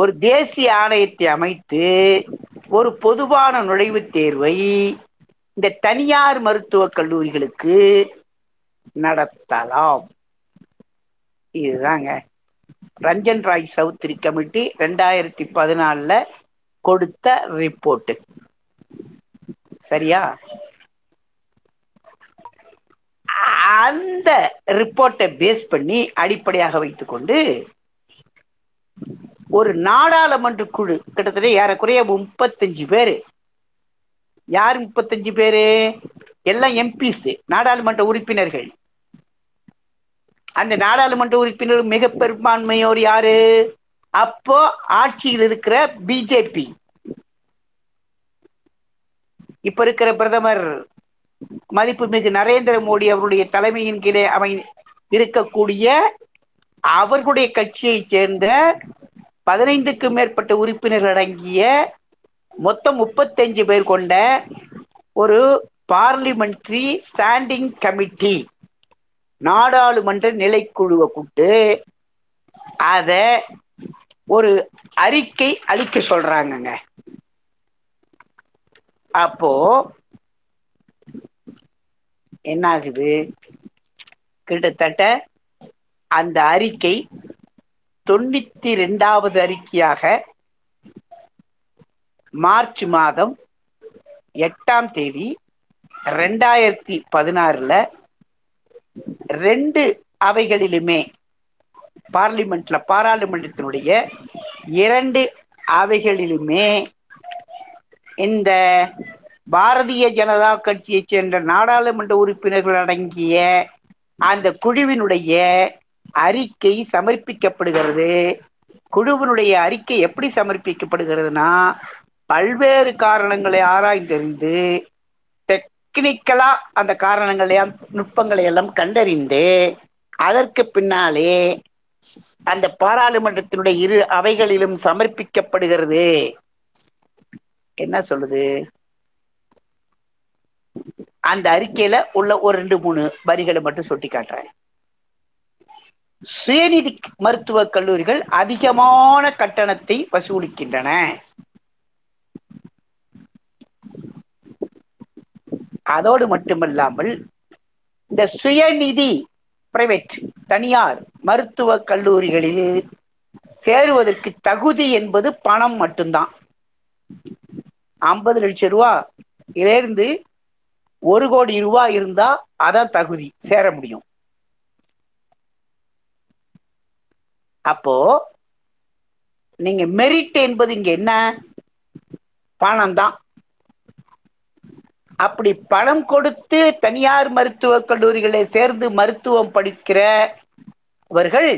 ஒரு தேசிய ஆணையத்தை அமைத்து ஒரு பொதுவான நுழைவுத் தேர்வை இந்த தனியார் மருத்துவக் கல்லூரிகளுக்கு நடத்தலாம். இதுதாங்க ரஞ்சன் ராய் சௌத்ரி கமிட்டி 2014 கொடுத்த ரிப்போர்ட். சரியா? அந்த ரிப்போர்ட்டை பேஸ் பண்ணி அடிப்படையாக வைத்துக்கொண்டு ஒரு நாடாளுமன்ற குழு கிட்டத்தட்ட ஏறக்குறைய 35 பேரு. யார் 35 பேரு? எல்லாம் எம்பிஸ், நாடாளுமன்ற உறுப்பினர்கள். அந்த நாடாளுமன்ற உறுப்பினர்கள் மிக பெரும்பான்மையோர் யாரு? அப்போ ஆட்சியில் இருக்கிற பிஜேபி. இப்ப இருக்கிற பிரதமர் மதிப்புமிகு நரேந்திர மோடி அவருடைய தலைமையின் கீழே இருக்கக்கூடிய அவர்களுடைய கட்சியை சேர்ந்த 15க்கும் மேற்பட்ட உறுப்பினர்கள் அடங்கிய மொத்தம் 35 பேர் கொண்ட ஒரு பார்லிமெண்டரி ஸ்டாண்டிங் கமிட்டி, நாடாளுமன்ற நிலைக்குழுவை கூட்டு அத ஒரு அறிக்கை அளிக்க சொல்றாங்கங்க. அப்போ என்ன ஆகுது? கிட்டத்தட்ட அந்த அறிக்கை 92வது அறிக்கையாக மார்ச் மாதம் 8ஆம் தேதி 2016ல் 2 அவைகளிலுமே பாராளுமன்றத்தினுடைய 2 அவைகளிலுமே இந்த பாரதிய ஜனதா கட்சியைச் சேர்ந்த நாடாளுமன்ற உறுப்பினர்கள் அடங்கிய அந்த குழுவினுடைய அறிக்கை சமர்ப்பிக்கப்படுகிறது. குழுவினுடைய அறிக்கை எப்படி சமர்ப்பிக்கப்படுகிறதுனா, பல்வேறு காரணங்களை ஆராய்ந்தறிந்து டெக்னிக்கலா அந்த காரணங்களையும் நுட்பங்களை எல்லாம் கண்டறிந்து அதற்கு பின்னாலே அந்த பாராளுமன்றத்தினுடைய 2 அவைகளிலும் சமர்ப்பிக்கப்படுகிறது. என்ன சொல்லுது? அந்த அறிக்கையில உள்ள ஒரு 2-3 வரிகளை மட்டும் சுட்டி காட்டுறேன். சுயநிதி மருத்துவக் கல்லூரிகள் அதிகமான கட்டணத்தை வசூலிக்கின்றன. அதோடு மட்டுமல்லாமல் இந்த சுயநிதி பிரைவேட் தனியார் மருத்துவக் கல்லூரிகளில் சேருவதற்கு தகுதி என்பது பணம் மட்டும்தான். 50 லட்சம் ரூபாயிலிருந்து 1 கோடி ரூபாய் இருந்தா அதான் தகுதி, சேர முடியும். அப்போ நீங்க மெரிட் என்பது இங்க என்ன? பணம் தான். அப்படி பணம் கொடுத்து தனியார் மருத்துவக் கல்லூரிகளை சேர்ந்து மருத்துவம் படிக்கிறவர்கள்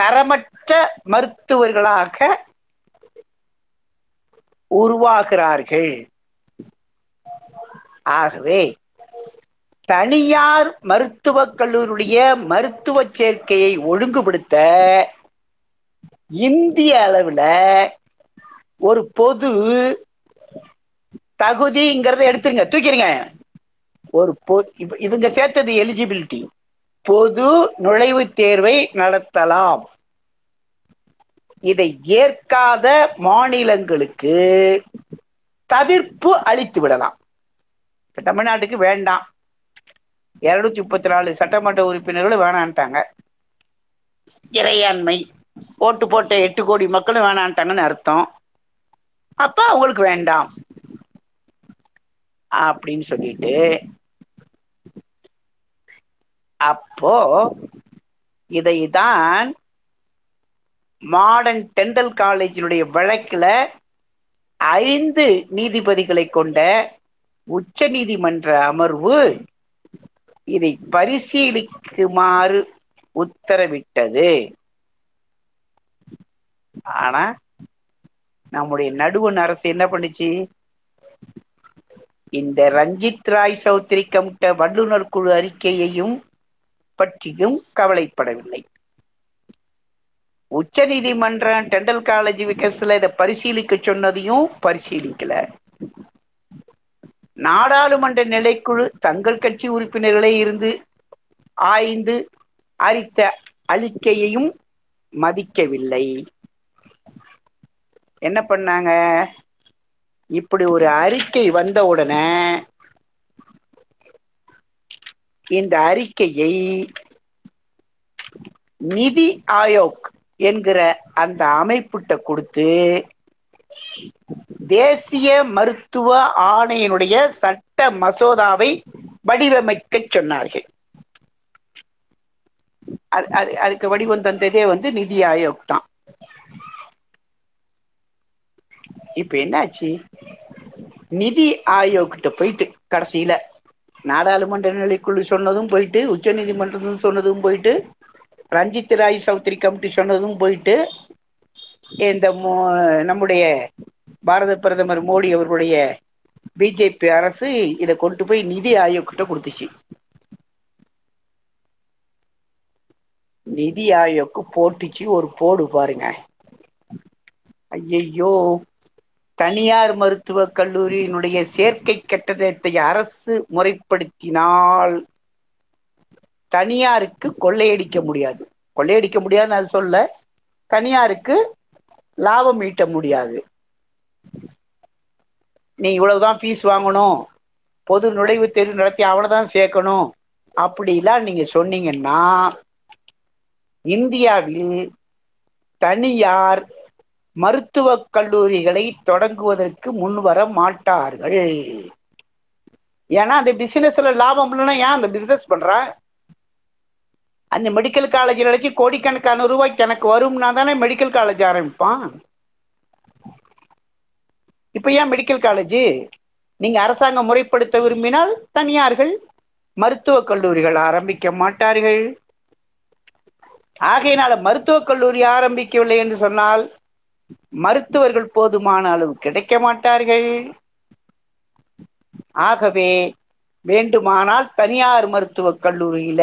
தரமற்ற மருத்துவர்களாக உருவாகிறார்கள். ஆகவே தனியார் மருத்துவக் கல்லூரியுடைய மருத்துவ சேர்க்கையை ஒழுங்குபடுத்த இந்திய அளவில் ஒரு பொது தகுதிங்கிறத எடுத்துருங்க, தூக்கிடுங்க. ஒரு இவங்க சேர்த்தது எலிஜிபிலிட்டி, பொது நுழைவுத் தேர்வை நடத்தலாம். இதை ஏற்காத மாநிலங்களுக்கு தவிர்ப்பு அளித்து விடலாம். தமிழ்நாட்டுக்கு வேண்டாம், 234 சட்டமன்ற உறுப்பினர்களும் வேணான்ட்டாங்க, இறையாண்மை ஓட்டு போட்ட 8 கோடி மக்களும் வேணான்ட்டாங்கன்னு அர்த்தம். அப்ப அவங்களுக்கு வேண்டாம் அப்படின்னு சொல்லிட்டு, அப்போ இதைதான் மாடர்ன் டெண்டல் காலேஜினுடைய வழக்குல 5 நீதிபதிகளை கொண்ட உச்ச நீதிமன்ற அமர்வு இதை பரிசீலிக்குமாறு உத்தரவிட்டது. ஆனா நம்முடைய நடுவண் அரசு என்ன பண்ணுச்சு? இந்த ரஞ்சித் ராய் சௌத்ரி கமிட்ட வல்லுநர் குழு அறிக்கையையும் பற்றியும் கவலைப்படவில்லை. உச்ச நீதிமன்றம் டெண்டல் காலேஜ் விகசில இதை பரிசீலிக்க சொன்னதையும் பரிசீலிக்கல. நாடாளுமன்ற நிலைக்குழு தங்கள் கட்சி உறுப்பினர்களே இருந்து ஆய்ந்து அறித்த அறிக்கையையும் மதிக்கவில்லை. என்ன பண்ணாங்க? இப்படி ஒரு அறிக்கை வந்த உடனே இந்த அறிக்கையை நிதி ஆயோக் என்கிற அந்த அமைப்புட்ட கொடுத்து தேசிய மருத்துவ ஆணையினுடைய சட்ட மசோதாவை வடிவமைக்க சொன்னார்கள். அதுக்கு வடிவம் தந்ததே நிதி ஆயோக் தான். இப்ப என்னாச்சு, நிதி ஆயோக் கிட்ட போயிட்டு கடைசியில நாடாளுமன்ற நிலைக்குழு சொன்னதும் போயிட்டு, உச்ச நீதிமன்றம் சொன்னதும் போயிட்டு, ரஞ்சித் ராய் சௌத்ரி கமிட்டி சொன்னதும் போயிட்டு, இந்த நம்முடைய பாரத பிரதமர் மோடி அவர்களுடைய பிஜேபி அரசு இதை கொண்டு போய் நிதி ஆயோக் கிட்ட கொடுத்துச்சு. நிதி ஆயோக்கு போட்டுச்சு ஒரு போடு பாருங்க, ஐயோ தனியார் மருத்துவக் கல்லூரியினுடைய சேர்க்கை கட்டணத்தை அரசு முறைப்படுத்தினால் தனியாருக்கு கொள்ளையடிக்க முடியாது. கொள்ளையடிக்க முடியாதுன்னு அது சொல்ல, தனியாருக்கு லாபம் ஈட்ட முடியாது. நீ இவ்வளவுதான் ஃபீஸ் வாங்கணும், பொது நுழைவுத் தேர்வு நடத்தி அவ்வளவுதான் சேர்க்கணும் அப்படிலாம் நீங்க சொன்னீங்கன்னா இந்தியாவில் தனியார் மருத்துவக் கல்லூரிகளை தொடங்குவதற்கு முன்வர மாட்டார்கள். ஏன்னா அந்த பிசினஸ்ல லாபம் இல்லைன்னா ஏன் அந்த பிசினஸ் பண்ற? அந்த மெடிக்கல் காலேஜில் நினைச்சு கோடிக்கணக்கான ரூபாய்க்கு எனக்கு வரும்னா தானே மெடிக்கல் காலேஜ் ஆரம்பிப்பான். இப்ப ஏன் மெடிக்கல் காலேஜ்? நீங்க அரசாங்கம் முறைப்படுத்த விரும்பினால் தனியார்கள் மருத்துவக் கல்லூரிகள் ஆரம்பிக்க மாட்டார்கள். ஆகையினால மருத்துவக் கல்லூரி ஆரம்பிக்கவில்லை என்று சொன்னால் மருத்துவர்கள் போதுமான அளவு கிடைக்க மாட்டார்கள். ஆகவே வேண்டுமானால் தனியார் மருத்துவக் கல்லூரியில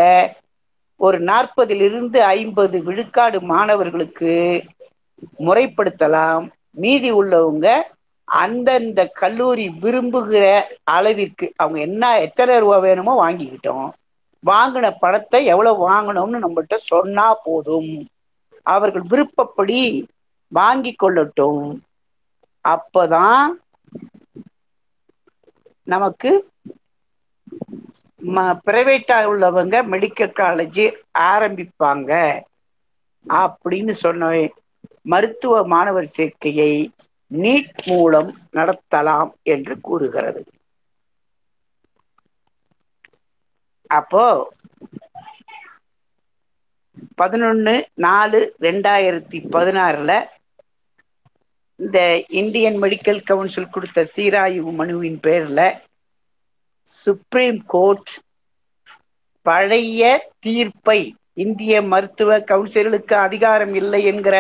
ஒரு 40-50 விழுக்காடு மாணவர்களுக்கு முறைப்படுத்தலாம். மீதி உள்ளவங்க அந்தந்த கல்லூரி விரும்புகிற அளவிற்கு அவங்க எத்தனை ரூபா வேணுமோ வாங்கிக்கிட்டோம், வாங்கின பணத்தை எவ்வளவு வாங்கணும்னு நம்மகிட்ட சொன்னா போதும், அவர்கள் விருப்பப்படி வாங்கி கொள்ளட்டும். அப்பதான் நமக்கு பிரைவேட்டா உள்ளவங்க மெடிக்கல் காலேஜ் ஆரம்பிப்பாங்க அப்படின்னு சொன்ன மருத்துவ மாணவர் சேர்க்கையை நீட் மூலம் நடத்தலாம் என்று கூறுகிறது. அப்போ 11/4/2016 இந்த இந்தியன் மெடிக்கல் கவுன்சில் கொடுத்த சீராய்வு மனுவின் பேர்ல சுப்ரீம் கோர்ட் பழைய தீர்ப்பை, இந்திய மருத்துவ கவுன்சிலுக்கு அதிகாரம் இல்லை என்கிற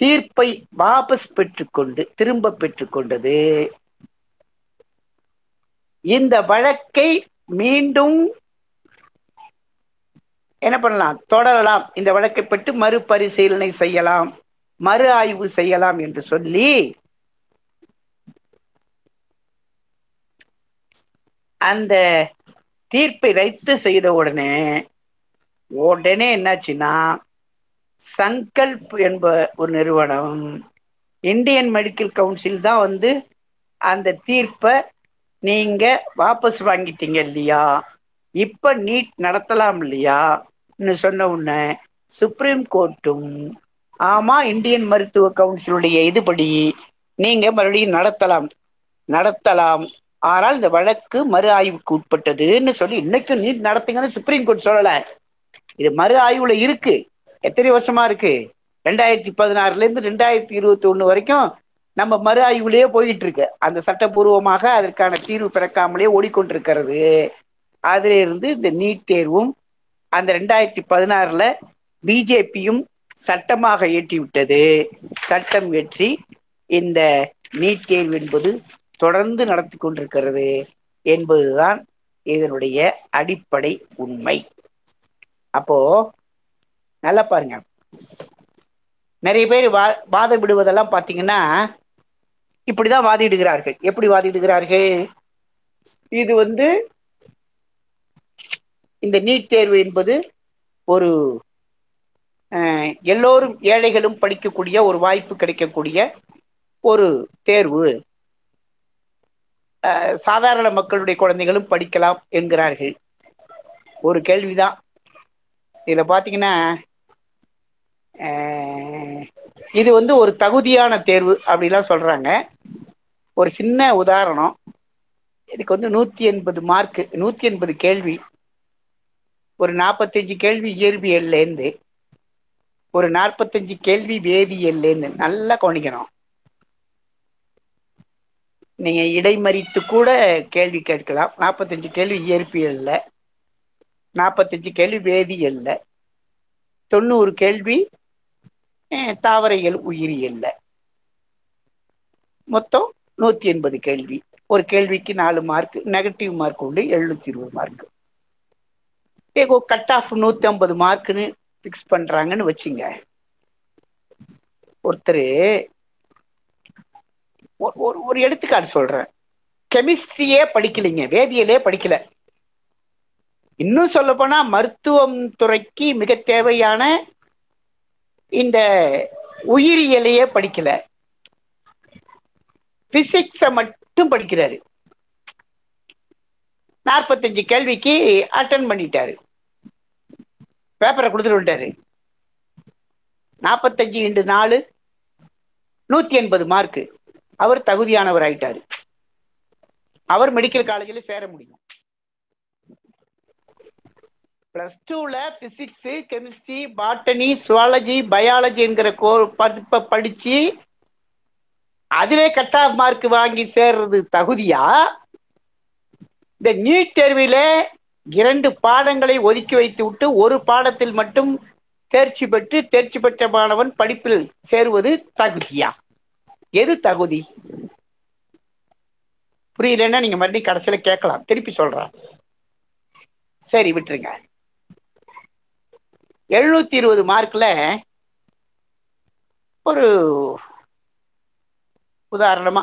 தீர்ப்பை வாபஸ் திரும்ப பெற்றுக்கொண்டது. இந்த வழக்கை மீண்டும் என்ன பண்ணலாம், தொடரலாம், இந்த வழக்கை பெற்று மறுபரிசீலனை செய்யலாம், மறு ஆய்வு செய்யலாம் என்று சொல்லி அந்த தீர்ப்பை ரத்து செய்த உடனே என்னாச்சுன்னா, சங்கல்ப் என்ப ஒரு நிறுவனம், இந்தியன் மெடிக்கல் கவுன்சில் தான் அந்த தீர்ப்பை நீங்க வாபஸ் வாங்கிட்டீங்க இல்லையா, இப்ப நீட் நடத்தலாம் இல்லையா சொன்ன உடனே சுப்ரீம் கோர்ட்டும் ஆமா இந்தியன் மருத்துவ கவுன்சிலுடைய இதுபடி நீங்க மறுபடியும் நடத்தலாம், ஆனால் இந்த வழக்கு மறு ஆய்வுக்கு உட்பட்டதுன்னு சொல்லி இன்னைக்கும் நீட் நடத்துங்கன்னு சுப்ரீம் கோர்ட் சொல்லல. இது மறு ஆய்வுல இருக்கு. எத்தனை வருஷமா இருக்கு? 2016 வரைக்கும் நம்ம மறு ஆய்வுலயே போயிட்டு இருக்கு. அந்த சட்டப்பூர்வமாக அதற்கான தீர்வு பிறக்காமலே ஓடிக்கொண்டிருக்கிறது. அதுல இருந்து இந்த நீட் தேர்வும் அந்த 2016 பிஜேபியும் சட்டமாக இயற்றிவிட்டது. சட்டம் இயற்றி இந்த நீட் தேர்வு என்பது தொடர்ந்து நடத்தி கொண்டிருக்கிறது என்பதுதான் இதனுடைய அடிப்படை உண்மை. அப்போ நல்லா பாருங்க, நிறைய பேர் வாதம் விடுவதெல்லாம் பாத்தீங்கன்னா இப்படிதான் வாதிடுகிறார்கள். எப்படி வாதிடுகிறார்கள்? இது இந்த நீட் தேர்வு என்பது ஒரு எல்லோரும் ஏழைகளும் படிக்கக்கூடிய ஒரு வாய்ப்பு கிடைக்கக்கூடிய ஒரு தேர்வு, சாதாரண மக்களுடைய குழந்தைகளும் படிக்கலாம் என்கிறார்கள். ஒரு கேள்விதான் இதுல பாத்தீங்கன்னா, இது ஒரு தகுதியான தேர்வு அப்படிலாம் சொல்றாங்க. ஒரு சின்ன உதாரணம். இதுக்கு வந்து 180 மார்க்கு, 180 கேள்வி, ஒரு 45 கேள்வி இயற்பியல்லேருந்து, ஒரு 45 கேள்வி வேதியியல்லேருந்து. நல்லா கவனிக்கணும். நீங்க இடைமறித்து கூட கேள்வி கேட்கலாம். 45 கேள்வி இயற்பியல்ல, 45 கேள்வி வேதியியல்ல, 90 கேள்வி தாவரைகள் உயிரியல்ல, மொத்தம் 180 கேள்வி. ஒரு கேள்விக்கு 4 மார்க்கு, நெகட்டிவ் மார்க் உண்டு 720 மார்க்கு. கட் ஆஃப் 150 மார்க்குன்னு ஃபிக்ஸ் பண்றாங்கன்னு வச்சுங்க. ஒருத்தர் ஒரு எடுத்துக்காட்டு சொல்றேன், கெமிஸ்ட்ரியே படிக்கலைங்க, வேதியிலே படிக்கல, இன்னும் சொல்ல போனா மருத்துவம் துறைக்கு மிக தேவையான இந்த உயிரியலையே படிக்கல, பிசிக்ஸை மட்டும் படிக்கிறாரு, 45 கேள்விக்கு அட்டன் பண்ணிட்டாரு, பேப்பரை கொடுத்துட்டு விட்டாரு. 45 x 4 180 மார்க்கு. அவர் தகுதியானவர் ஆயிட்டாரு, அவர் மெடிக்கல் காலேஜில் சேர முடியும். பிளஸ் டூல physics, chemistry, botany, zoology, biology என்கிற படிப்பை படிச்சு அதிலே கட் ஆஃப் மார்க் வாங்கி சேர்றது தகுதியா? இந்த நீட் தேர்வில 2 பாடங்களை ஒதுக்கி வைத்து விட்டு ஒரு பாடத்தில் மட்டும் தேர்ச்சி பெற்ற மாணவன் படிப்பில் சேருவது தகுதியா? எது தகுதி? புரியலன்னா நீங்க மறுபடியும் கடைசியில கேட்கலாம், திருப்பி சொல்றேன். சரி விட்டுருங்க. 720 மார்க்ல ஒரு உதாரணமா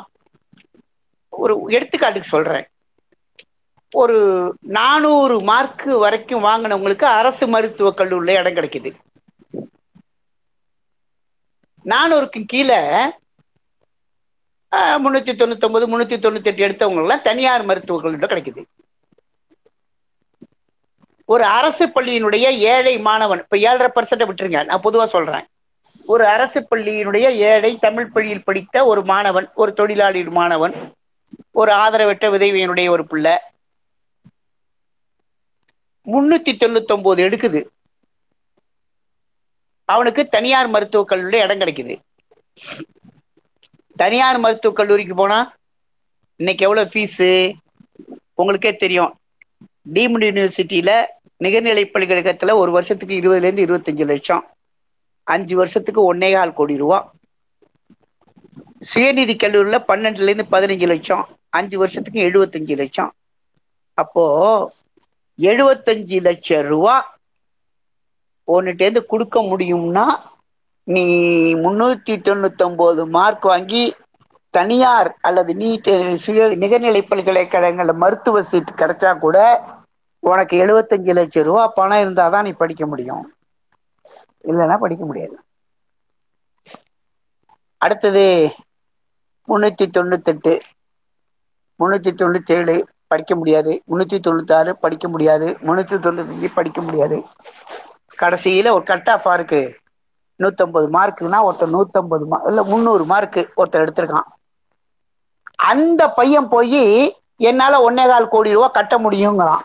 ஒரு எடுத்துக்காட்டுக்கு சொல்றேன், ஒரு 400 மார்க்கு வரைக்கும் வாங்கினவங்களுக்கு அரசு மருத்துவக் கல்லூரியில இடம் கிடைக்குது. 400க்கு கீழே 399, 398 எடுத்தவங்களுக்குலாம் தனியார் மருத்துவக் கல்லூரியில கிடைக்குது. ஒரு அரசு பள்ளியினுடைய ஏழை மாணவன், இப்ப 7.5% விட்டுருங்க, நான் பொதுவா சொல்றேன், ஒரு அரசு பள்ளியினுடைய ஏழை தமிழ் பள்ளியில் படித்த ஒரு மாணவன், ஒரு தொழிலாளி மாணவன், ஒரு ஆதரவற்ற விதவையினுடைய ஒரு பிள்ளை 399 எடுக்குது, அவனுக்கு தனியார் மருத்துவக் கல்லூரியில இடம் கிடைக்குது. தனியார் மருத்துவக் கல்லூரிக்கு போனா இன்னைக்கு எவ்வளவு ஃபீஸு உங்களுக்கே தெரியும். டீம்டு யூனிவர்சிட்டியில நிகர்நிலை பல்கலைக்கழகத்துல ஒரு வருஷத்துக்கு 20-25 லட்சம், 5 வருஷத்துக்கு 1.25 கோடி ரூபா. சுயநிதி கல்லூரியில 12-15 லட்சம், 5 வருஷத்துக்கு 75 லட்சம். அப்போ 75 லட்சம் ரூபா ஒன்னுட்டேந்து கொடுக்க முடியும்னா, நீ 399 மார்க் வாங்கி தனியார் அல்லது நீட் நிகர்நிலை பல்கலைக்கழகங்கள்ல மருத்துவ சீட் கிடைச்சா கூட உனக்கு 75 லட்சம் ரூபா பணம் இருந்தாதான் நீ படிக்க முடியும், இல்லைன்னா படிக்க முடியாது. அடுத்தது 398, 397 படிக்க முடியாது, 396 படிக்க முடியாது, 395 படிக்க முடியாது. கடைசியில ஒரு கட் ஆஃப் மார்க்கு 150 மார்க்குன்னா ஒருத்தர் 300 மார்க்கு ஒருத்தர் எடுத்திருக்கான். அந்த பையன் போய் என்னால 1.25 கோடி ரூபா கட்ட முடியுங்கிறான்.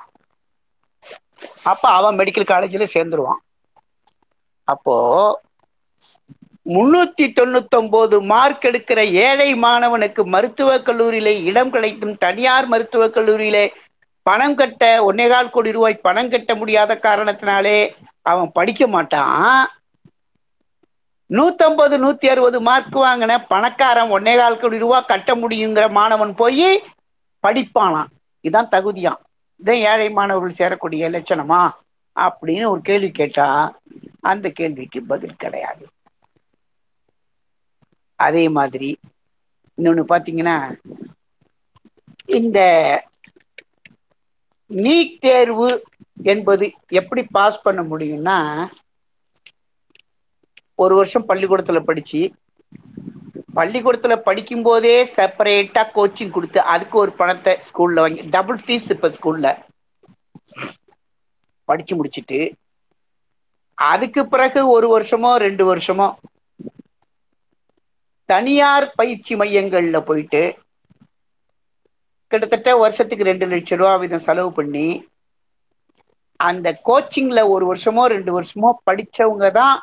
அப்ப அவன் மெடிக்கல் காலேஜ்ல சேர்ந்துருவான். அப்போ 399 மார்க் எடுக்கிற ஏழை மாணவனுக்கு மருத்துவக் கல்லூரியில இடம் கிடைக்கும், தனியார் மருத்துவக் கல்லூரியில பணம் கட்ட 1.25 கோடி ரூபாய் பணம் கட்ட முடியாத காரணத்தினாலே அவன் படிக்க மாட்டான். 150, 160 மார்க் வாங்கின பணக்காரன் 1.25 கோடி ரூபா கட்ட முடியுங்கிற மாணவன் போய் படிப்பானான். இதுதான் தகுதியான், இதான் ஏழை மாணவர்கள் சேரக்கூடிய லட்சணமா அப்படின்னு ஒரு கேள்வி கேட்டா அந்த கேள்விக்கு பதில் கிடையாது. அதே மாதிரி இன்னொன்னு பாத்தீங்கன்னா, இந்த நீட் தேர்வு என்பது எப்படி பாஸ் பண்ண முடியும்னா, ஒரு வருஷம் பள்ளிக்கூடத்துல படிச்சு, பள்ளிக்கூடத்துல படிக்கும் போதே செப்பரேட்டா கோச்சிங் கொடுத்து அதுக்கு ஒரு பணத்தை ஸ்கூல்ல வாங்கி டபுள் ஃபீஸ் இப்ப ஸ்கூல்ல படிச்சு முடிச்சுட்டு, அதுக்கு பிறகு 1 வருஷமோ 2 வருஷமோ தனியார் பயிற்சி மையங்கள்ல போயிட்டு கிட்டத்தட்ட வருஷத்துக்கு 2 லட்சம் ரூபா வீதம் செலவு பண்ணி அந்த கோச்சிங்ல 1 வருஷமோ 2 வருஷமோ படிச்சவங்க தான்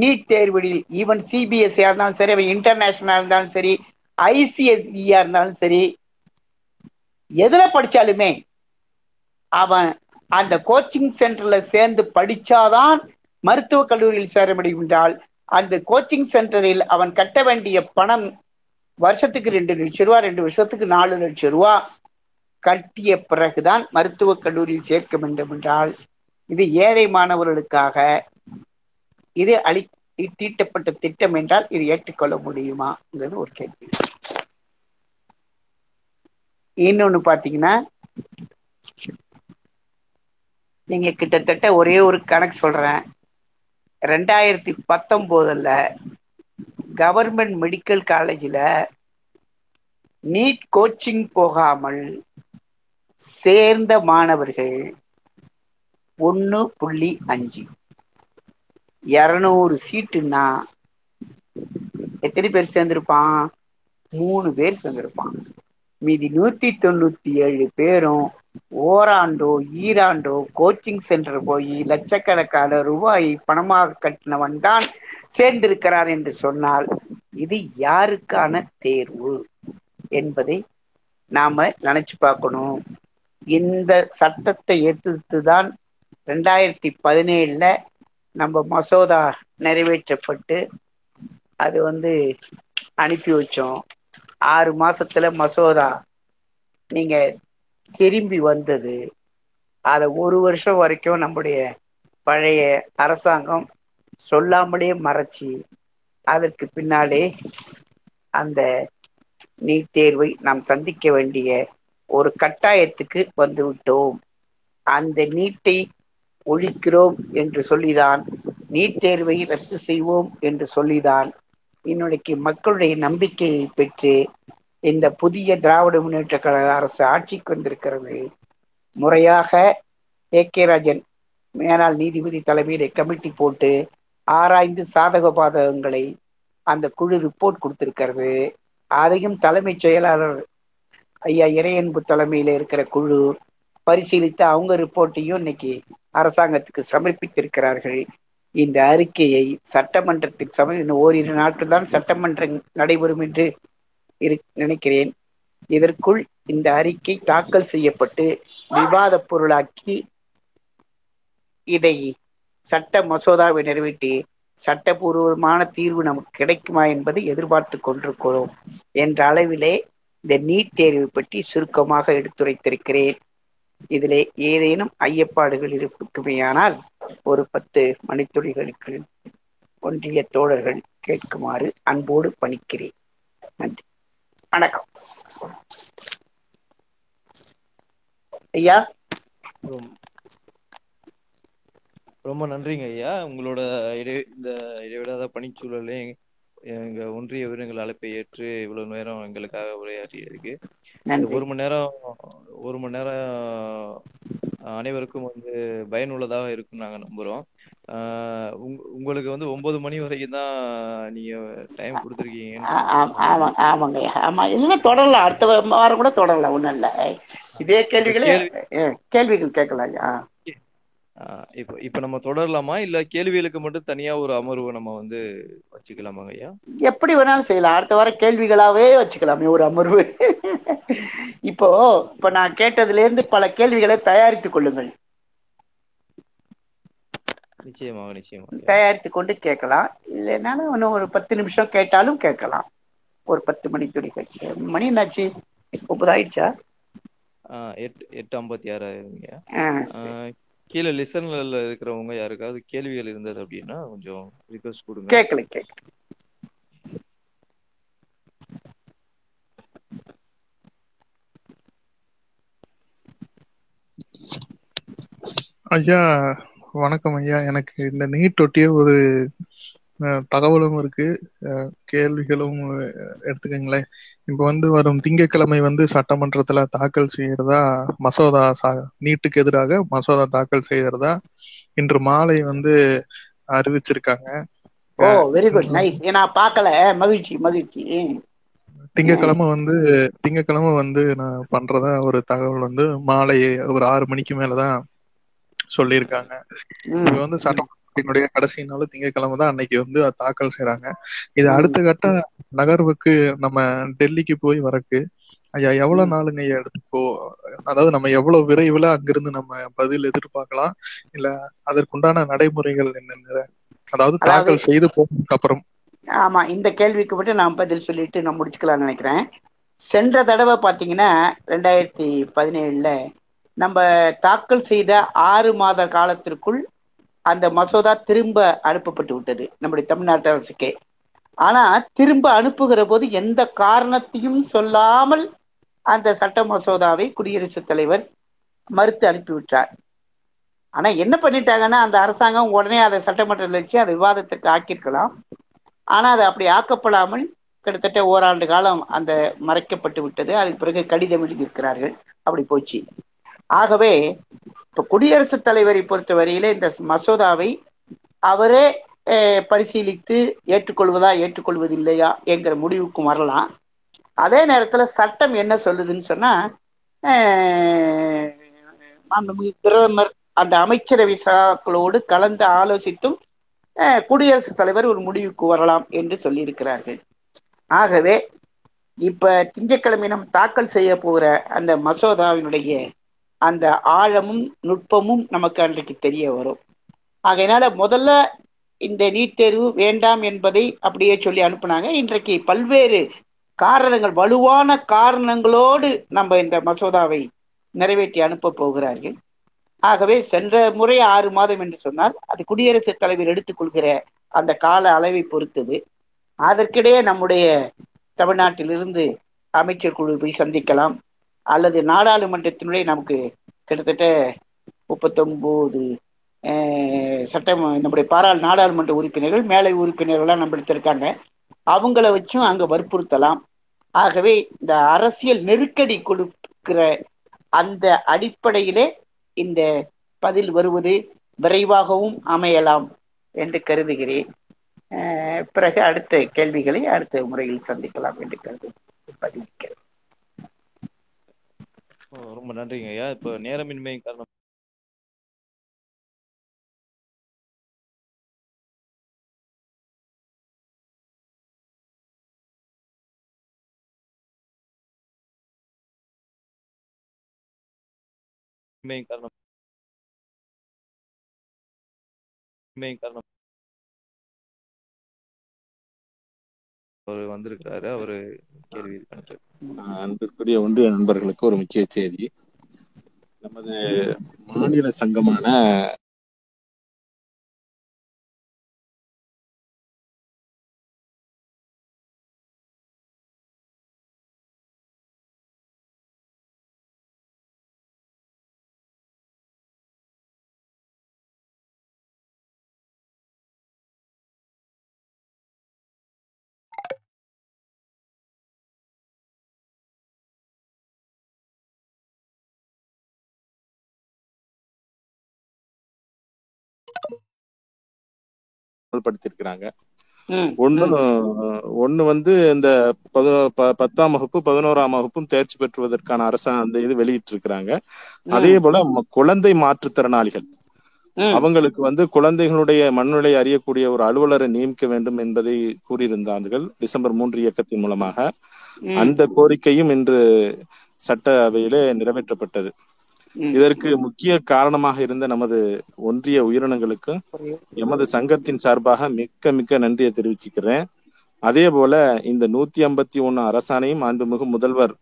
நீட் தேர்வடியில் ஈவன் சிபிஎஸ்இயா இருந்தாலும் சரி, இன்டர்நேஷனலா இருந்தாலும் சரி, ஐசிஎஸ்இயா இருந்தாலும் சரி, எதுல படிச்சாலுமே அவன் அந்த கோச்சிங் சென்டர்ல சேர்ந்து படிச்சாதான் மருத்துவக் கல்லூரியில் சேர முடியும் என்றால் அந்த கோச்சிங் சென்டரில் அவன் கட்ட வேண்டிய பணம் வருஷத்துக்கு 2 லட்சம் ரூபா, 2 வருஷத்துக்கு 4 லட்சம் ரூபா கட்டிய பிறகுதான் மருத்துவக் கல்லூரியில் சேர்க்க வேண்டும் என்றால் இது ஏழை மாணவர்களுக்காக இது தீட்டப்பட்ட திட்டம் என்றால் இது ஏற்றுக்கொள்ள முடியுமாங்கிறது ஒரு கேள்வி. இன்னொன்னு பாத்தீங்கன்னா, நீங்க கிட்டத்தட்ட ஒரே ஒரு கணக்கு சொல்றேன், 2019 கவர்மெண்ட் மெடிக்கல் காலேஜில் நீட் கோச்சிங் போகாமல் சேர்ந்த மாணவர்கள் 1.5 200 சீட்டுன்னா எத்தனை பேர் சேர்ந்திருப்பான்? 3 பேர் சேர்ந்திருப்பான். மீதி 197 பேரும் ஓராண்டோ ஈராண்டோ கோச்சிங் சென்டர் போய் லட்சக்கணக்கான ரூபாய் பணமாக கட்டினவன் தான் சேர்ந்திருக்கிறார் என்று சொன்னால் இது யாருக்கான தேர்வு என்பதை நாம நினைச்சு பார்க்கணும். இந்த சட்டத்தை எதிர்த்துதான் 2017 நம்ம மசோதா நிறைவேற்றப்பட்டு அது அனுப்பி வச்சோம். 6 மாசத்துல மசோதா நீங்க திரும்பி வந்தது. அதை 1 வருஷம் வரைக்கும் நம்முடைய பழைய அரசாங்கம் சொல்லாமலே மறைச்சி அதற்கு பின்னாலே அந்த நீட் தேர்வை நாம் சந்திக்க வேண்டிய ஒரு கட்டாயத்துக்கு வந்துவிட்டோம். அந்த நீட்டை ஒழிக்கிறோம் என்று சொல்லிதான், நீட் தேர்வை ரத்து செய்வோம் என்று சொல்லிதான் இன்னைக்கு மக்களுடைய நம்பிக்கையை பெற்று இந்த புதிய திராவிட முன்னேற்ற கழக அரசு ஆட்சிக்கு வந்திருக்கிறது. முறையாக ஏகே ராஜன் மேலாள் நீதிபதி தலைமையிலே கமிட்டி போட்டு ஆராய்ந்து சாதக பாதகங்களை அந்த குழு ரிப்போர்ட் கொடுத்திருக்கிறது. அதையும் தலைமைச் செயலாளர் ஐயா இறையன்பு தலைமையில இருக்கிற குழு பரிசீலித்து அவங்க ரிப்போர்ட்டையும் இன்னைக்கு அரசாங்கத்துக்கு சமர்ப்பித்திருக்கிறார்கள். இந்த அறிக்கையை சட்டமன்றத்தில் ஓரிரு நாட்கள் தான் சட்டமன்றம் நடைபெறும் என்று நினைக்கிறேன். இதற்குள் இந்த அறிக்கை தாக்கல் செய்யப்பட்டு விவாத பொருளாக்கி இதை சட்ட மசோதாவை நிறைவேற்றி சட்டபூர்வமான தீர்வு நமக்கு கிடைக்குமா என்பதை எதிர்பார்த்து கொண்டிருக்கிறோம் என்ற அளவிலே இந்த நீட் தேர்வு பற்றி சுருக்கமாக எடுத்துரைத்திருக்கிறேன். இதிலே ஏதேனும் ஐயப்பாடுகள் இருக்குமேயானால் ஒரு 10 மணித்துளிகளுக்கு ஒன்றிய தோழர்கள் கேட்குமாறு அன்போடு பணிக்கிறேன். நன்றி, வணக்கம். ஐயா ரொம்ப நன்றிங்க ஐயா. உங்களோட இந்த இடைவிடாத பணிச்சூழலே எங்க ஒன்றிய விருங்கள் அழைப்பை ஏற்று இவ்வளவு நேரம் எங்களுக்காக உரையாற்றியிருக்கு. 1 மணி நேரம் அனைவருக்கும் பயனுள்ளதாக இருக்கும் நாங்க நம்புறோம். உங்களுக்கு 9 மணி வரைக்கும் தான் நீங்க டைம் கொடுத்துருக்கீங்க. தொடரலாம், அடுத்த வாரம் கூட தொடரலாம், ஒண்ணும் இல்ல. இதே கேள்விகள் கேட்கலாம். இப்ப நம்ம தொடரலாமா இல்ல கேள்விகளுக்கு மட்டும் தனியா ஒரு அமர்வு நம்ம வச்சுக்கலாமா ஐயா? எப்படி வேணாலும் செய்யலாம், அடுத்த வாரம் கேள்விகளாவே வச்சுக்கலாமே ஒரு அமர்வு. இப்ப நான் கேட்டதுல இருந்து பல கேள்விகளை தயாரித்துக் கொள்ளுங்கள். நிச்சயமாக நிச்சயமாக தயாரித்து கொண்டு கேட்கலாம். இல்லைனாலும் இன்னும் ஒரு 10 நிமிஷம் கேட்டாலும் கேட்கலாம். ஒரு 10 மணித்துளி மணி என்னாச்சு? 30 ஆயிடுச்சா? 8:56 ஆயிருங்க. கீழே லிசன்ல இருக்கிறவங்க யாருக்காவது கேள்விகள் இருந்தது அப்படின்னா கொஞ்சம் ரிக்வெஸ்ட் கொடுங்க. கேட்கல கேட்கல ஐயா வணக்கம் ஐயா. எனக்கு இந்த நீட் ஒட்டிய ஒரு தகவலும் இருக்கு, கேள்விகளும் எடுத்துக்கங்களேன். இப்ப வரும் திங்கட்கிழமை சட்டமன்றத்துல தாக்கல் செய்யறதா மசோதா, நீட்டுக்கு எதிராக மசோதா தாக்கல் செய்யறதா இன்று மாலை அறிவிச்சிருக்காங்க. திங்கக்கிழமை வந்து நான் பண்றதா ஒரு தகவல் வந்து மாலை ஒரு 6 மணிக்கு மேலதான் சொல்லியிருக்காங்க. இங்க வந்து சட்டமன்றத்தினுடைய கடைசி நாள் திங்கக்கிழமை தான் அன்னைக்கு வந்து தாக்கல் செய்யறாங்க. இது அடுத்த கட்ட நகர்வுக்கு நம்ம டெல்லிக்கு போய் வரக்கு ஐயா எவ்வளவு நாளுங்க ஐயா எடுத்துக்கோ, அதாவது நம்ம எவ்வளவு விரைவில் அங்கிருந்து நம்ம பதில் எதிர்பார்க்கலாம், இல்ல அதற்குண்டான நடைமுறைகள் என்னென்ன, அதாவது தாக்கல் செய்து போனதுக்கு அப்புறம்? ஆமா, இந்த கேள்விக்கு மட்டும் நான் பதில் சொல்லிட்டு நான் முடிச்சுக்கலாம்னு நினைக்கிறேன். சென்ற தடவை பாத்தீங்கன்னா 2017 நம்ம தாக்கல் செய்த 6 மாத காலத்திற்குள் அந்த மசோதா திரும்ப அனுப்பப்பட்டு விட்டது நம்முடைய தமிழ்நாட்டு அரசுக்கே. ஆனா திரும்ப அனுப்புகிற போது எந்த காரணத்தையும் சொல்லாமல் அந்த சட்ட மசோதாவை குடியரசுத் தலைவர் மறுத்து அனுப்பிவிட்டார். ஆனா என்ன பண்ணிட்டாங்கன்னா, அந்த அரசாங்கம் உடனே அதை சட்டமன்றத்தில் வச்சு அதை விவாதத்திற்கு ஆக்கியிருக்கலாம். ஆனா அது அப்படி ஆக்கப்படாமல் கிட்டத்தட்ட ஓராண்டு காலம் அந்த மறைக்கப்பட்டு விட்டது. அதுக்கு பிறகு கடிதம் எழுதியிருக்கிறார்கள், அப்படி போச்சு. ஆகவே இப்போ குடியரசுத் தலைவரை பொறுத்தவரையில இந்த மசோதாவை அவரே பரிசீலித்து ஏற்றுக்கொள்வதா ஏற்றுக்கொள்வதில்லையா என்கிற முடிவுக்கு வரலாம். அதே நேரத்தில் சட்டம் என்ன சொல்லுதுன்னு சொன்னா, பிரதமர் அந்த அமைச்சரவை சகாக்களோடு கலந்து ஆலோசித்தும் குடியரசுத் தலைவர் ஒரு முடிவுக்கு வரலாம் என்று சொல்லியிருக்கிறார்கள். ஆகவே இப்ப திங்கட்கிழமை நம்ம தாக்கல் செய்ய போகிற அந்த மசோதாவினுடைய அந்த ஆழமும் நுட்பமும் நமக்கு அன்றைக்கு தெரிய வரும். ஆகையினால முதல்ல இந்த நீட் தேர்வு வேண்டாம் என்பதை அப்படியே சொல்லி அனுப்புனாங்க. இன்றைக்கு பல்வேறு காரணங்கள், வலுவான காரணங்களோடு நம்ம இந்த மசோதாவை நிறைவேற்றி அனுப்ப போகிறார்கள். ஆகவே சென்ற முறை 6 மாதம் என்று சொன்னால் அது குடியரசுத் தலைவர் எடுத்துக்கொள்கிற அந்த கால அளவை பொறுத்தது. அதற்கிடையே நம்முடைய தமிழ்நாட்டிலிருந்து அமைச்சர் குழு போய் சந்திக்கலாம், அல்லது நாடாளுமன்றத்தினுடைய நமக்கு கிட்டத்தட்ட 39 சட்டம் நம்முடைய நாடாளுமன்ற உறுப்பினர்கள் மேலை உறுப்பினர்கள்லாம் நம்மளுக்கு இருக்காங்க, அவங்கள வச்சும் அங்கே வற்புறுத்தலாம். ஆகவே இந்த அரசியல் நெருக்கடி கொடுக்கிற அந்த அடிப்படையிலே இந்த பதில் வருவது விரைவாகவும் அமையலாம் என்று கருதுகிறேன். பிறகு அடுத்த கேள்விகளை அடுத்த முறையில் சந்திக்கலாம் என்று பதிவிக்கிறேன். ரொம்ப நன்றிங்க ஐயா. இப்போ நேரமின்மை காரணம் வந்திருக்கிறாரு. அவரு கேள்வி அன்பிற்குரிய ஒன்றிய நண்பர்களுக்கு ஒரு முக்கிய செய்தி. நமது மாநில சங்கமான படுத்திருக்கிறாங்க. ஒண்ணு வந்து இந்த 10ஆம் வகுப்பு 11ஆம் வகுப்பும் தேர்ச்சி பெற்றுவதற்கான அரசாங்க அந்த இது வெளியிட்டு இருக்கிறாங்க. அதே போல குழந்தை மாற்றுத்திறனாளிகள் அவங்களுக்கு வந்து குழந்தைகளுடைய மனநிலை அறியக்கூடிய ஒரு அலுவலரை நியமிக்க வேண்டும் என்பதை கூறியிருந்தார்கள் டிசம்பர் 3 இயக்கத்தின் மூலமாக. அந்த கோரிக்கையும் இன்று சட்ட அவையிலே நிறைவேற்றப்பட்டது. இதற்கு முக்கிய காரணமாக இருந்த நமது ஒன்றிய உயிரினங்களுக்கு எமது சங்கத்தின் சார்பாக மிக்க மிக்க நன்றியை தெரிவிச்சுக்கிறேன். அதே போல இந்த 151 அரசாணையும் ஆண்டுமிகு முதல்வர்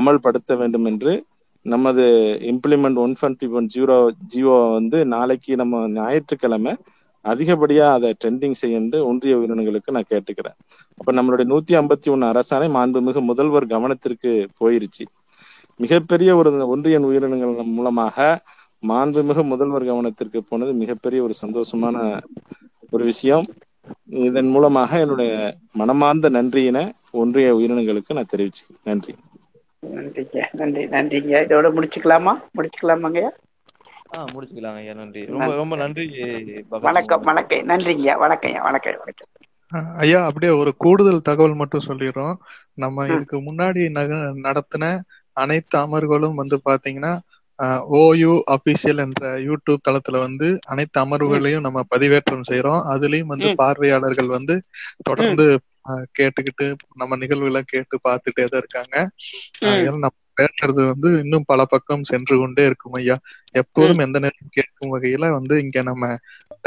அமல்படுத்த வேண்டும் என்று நமது இம்ப்ளிமெண்ட் 151 ஜீரோ வந்து நாளைக்கு நம்ம ஞாயிற்றுக்கிழமை அதிகப்படியா அதை ட்ரெண்டிங் செய்ய ஒன்றிய உயிரினங்களுக்கு நான் கேட்டுக்கிறேன். அப்ப நம்மளுடைய 151 அரசாணை ஆண்டுமிகு முதல்வர் கவனத்திற்கு போயிருச்சு. மிகப்பெரிய ஒரு ஒன்றிய உயிரினங்கள் மூலமாக மாண்புமிகு முதல்வர் கவனத்திற்கு போனது மிகப்பெரிய ஒரு சந்தோஷமான ஒரு விஷயம். இதன் மூலமாக என்னுடைய மனமார்ந்த நன்றியினை ஒன்றிய உயிரினங்களுக்கு நான் தெரிவிச்சுக்கிறேன். நன்றி. நன்றிங்க. இதோட முடிச்சுக்கலாமாங்க? முடிச்சுக்கலாங்க. நன்றி. ரொம்ப ரொம்ப நன்றி. வணக்கம். வணக்கம். நன்றிங்க. வணக்கம். ஐயா, அப்படியே ஒரு கூடுதல் தகவல் மட்டும் சொல்லிடுறோம். நம்ம இதுக்கு முன்னாடி நடத்தின அனைத்து அமர்வுகளும் வந்து பாத்தீங்கன்னா ஓயு அபிஷியல் என்ற யூடியூப் தளத்துல வந்து அனைத்து அமர்வுகளையும் நம்ம பதிவேற்றம் செய்யறோம். அதுலயும் வந்து பார்வையாளர்கள் வந்து தொடர்ந்து கேட்டுக்கிட்டு நம்ம நிகழ்வுகளை கேட்டு பார்த்துட்டே தான் இருக்காங்க. அதனால நம்ம பேசுறது வந்து இன்னும் பல பக்கம் சென்று கொண்டே இருக்கும் ஐயா. எப்போதும் எந்த நேரம் கேட்கும் வகையில வந்து இங்க நம்ம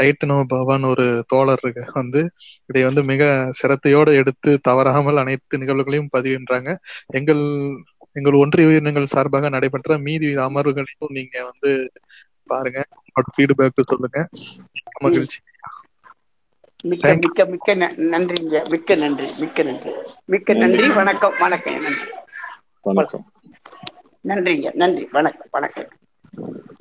டைட்டனோ பவன் ஒரு தோழர் வந்து இதை வந்து மிக சிரத்தையோட எடுத்து தவறாமல் அனைத்து நிகழ்வுகளையும் பதிவின்றாங்க. எங்கள் ஒன்றிய உயிரினங்கள் சார்பாக நடைபெற்ற மீதி அமர்வுகளையும் நீங்க வந்து பாருங்க, ஃபீட்பேக் சொல்லுங்க. மகிழ்ச்சி. மிக்க மிக்க நன்றிங்க. மிக்க நன்றி. வணக்கம். வணக்கம். நன்றிங்க. நன்றி. வணக்கம்.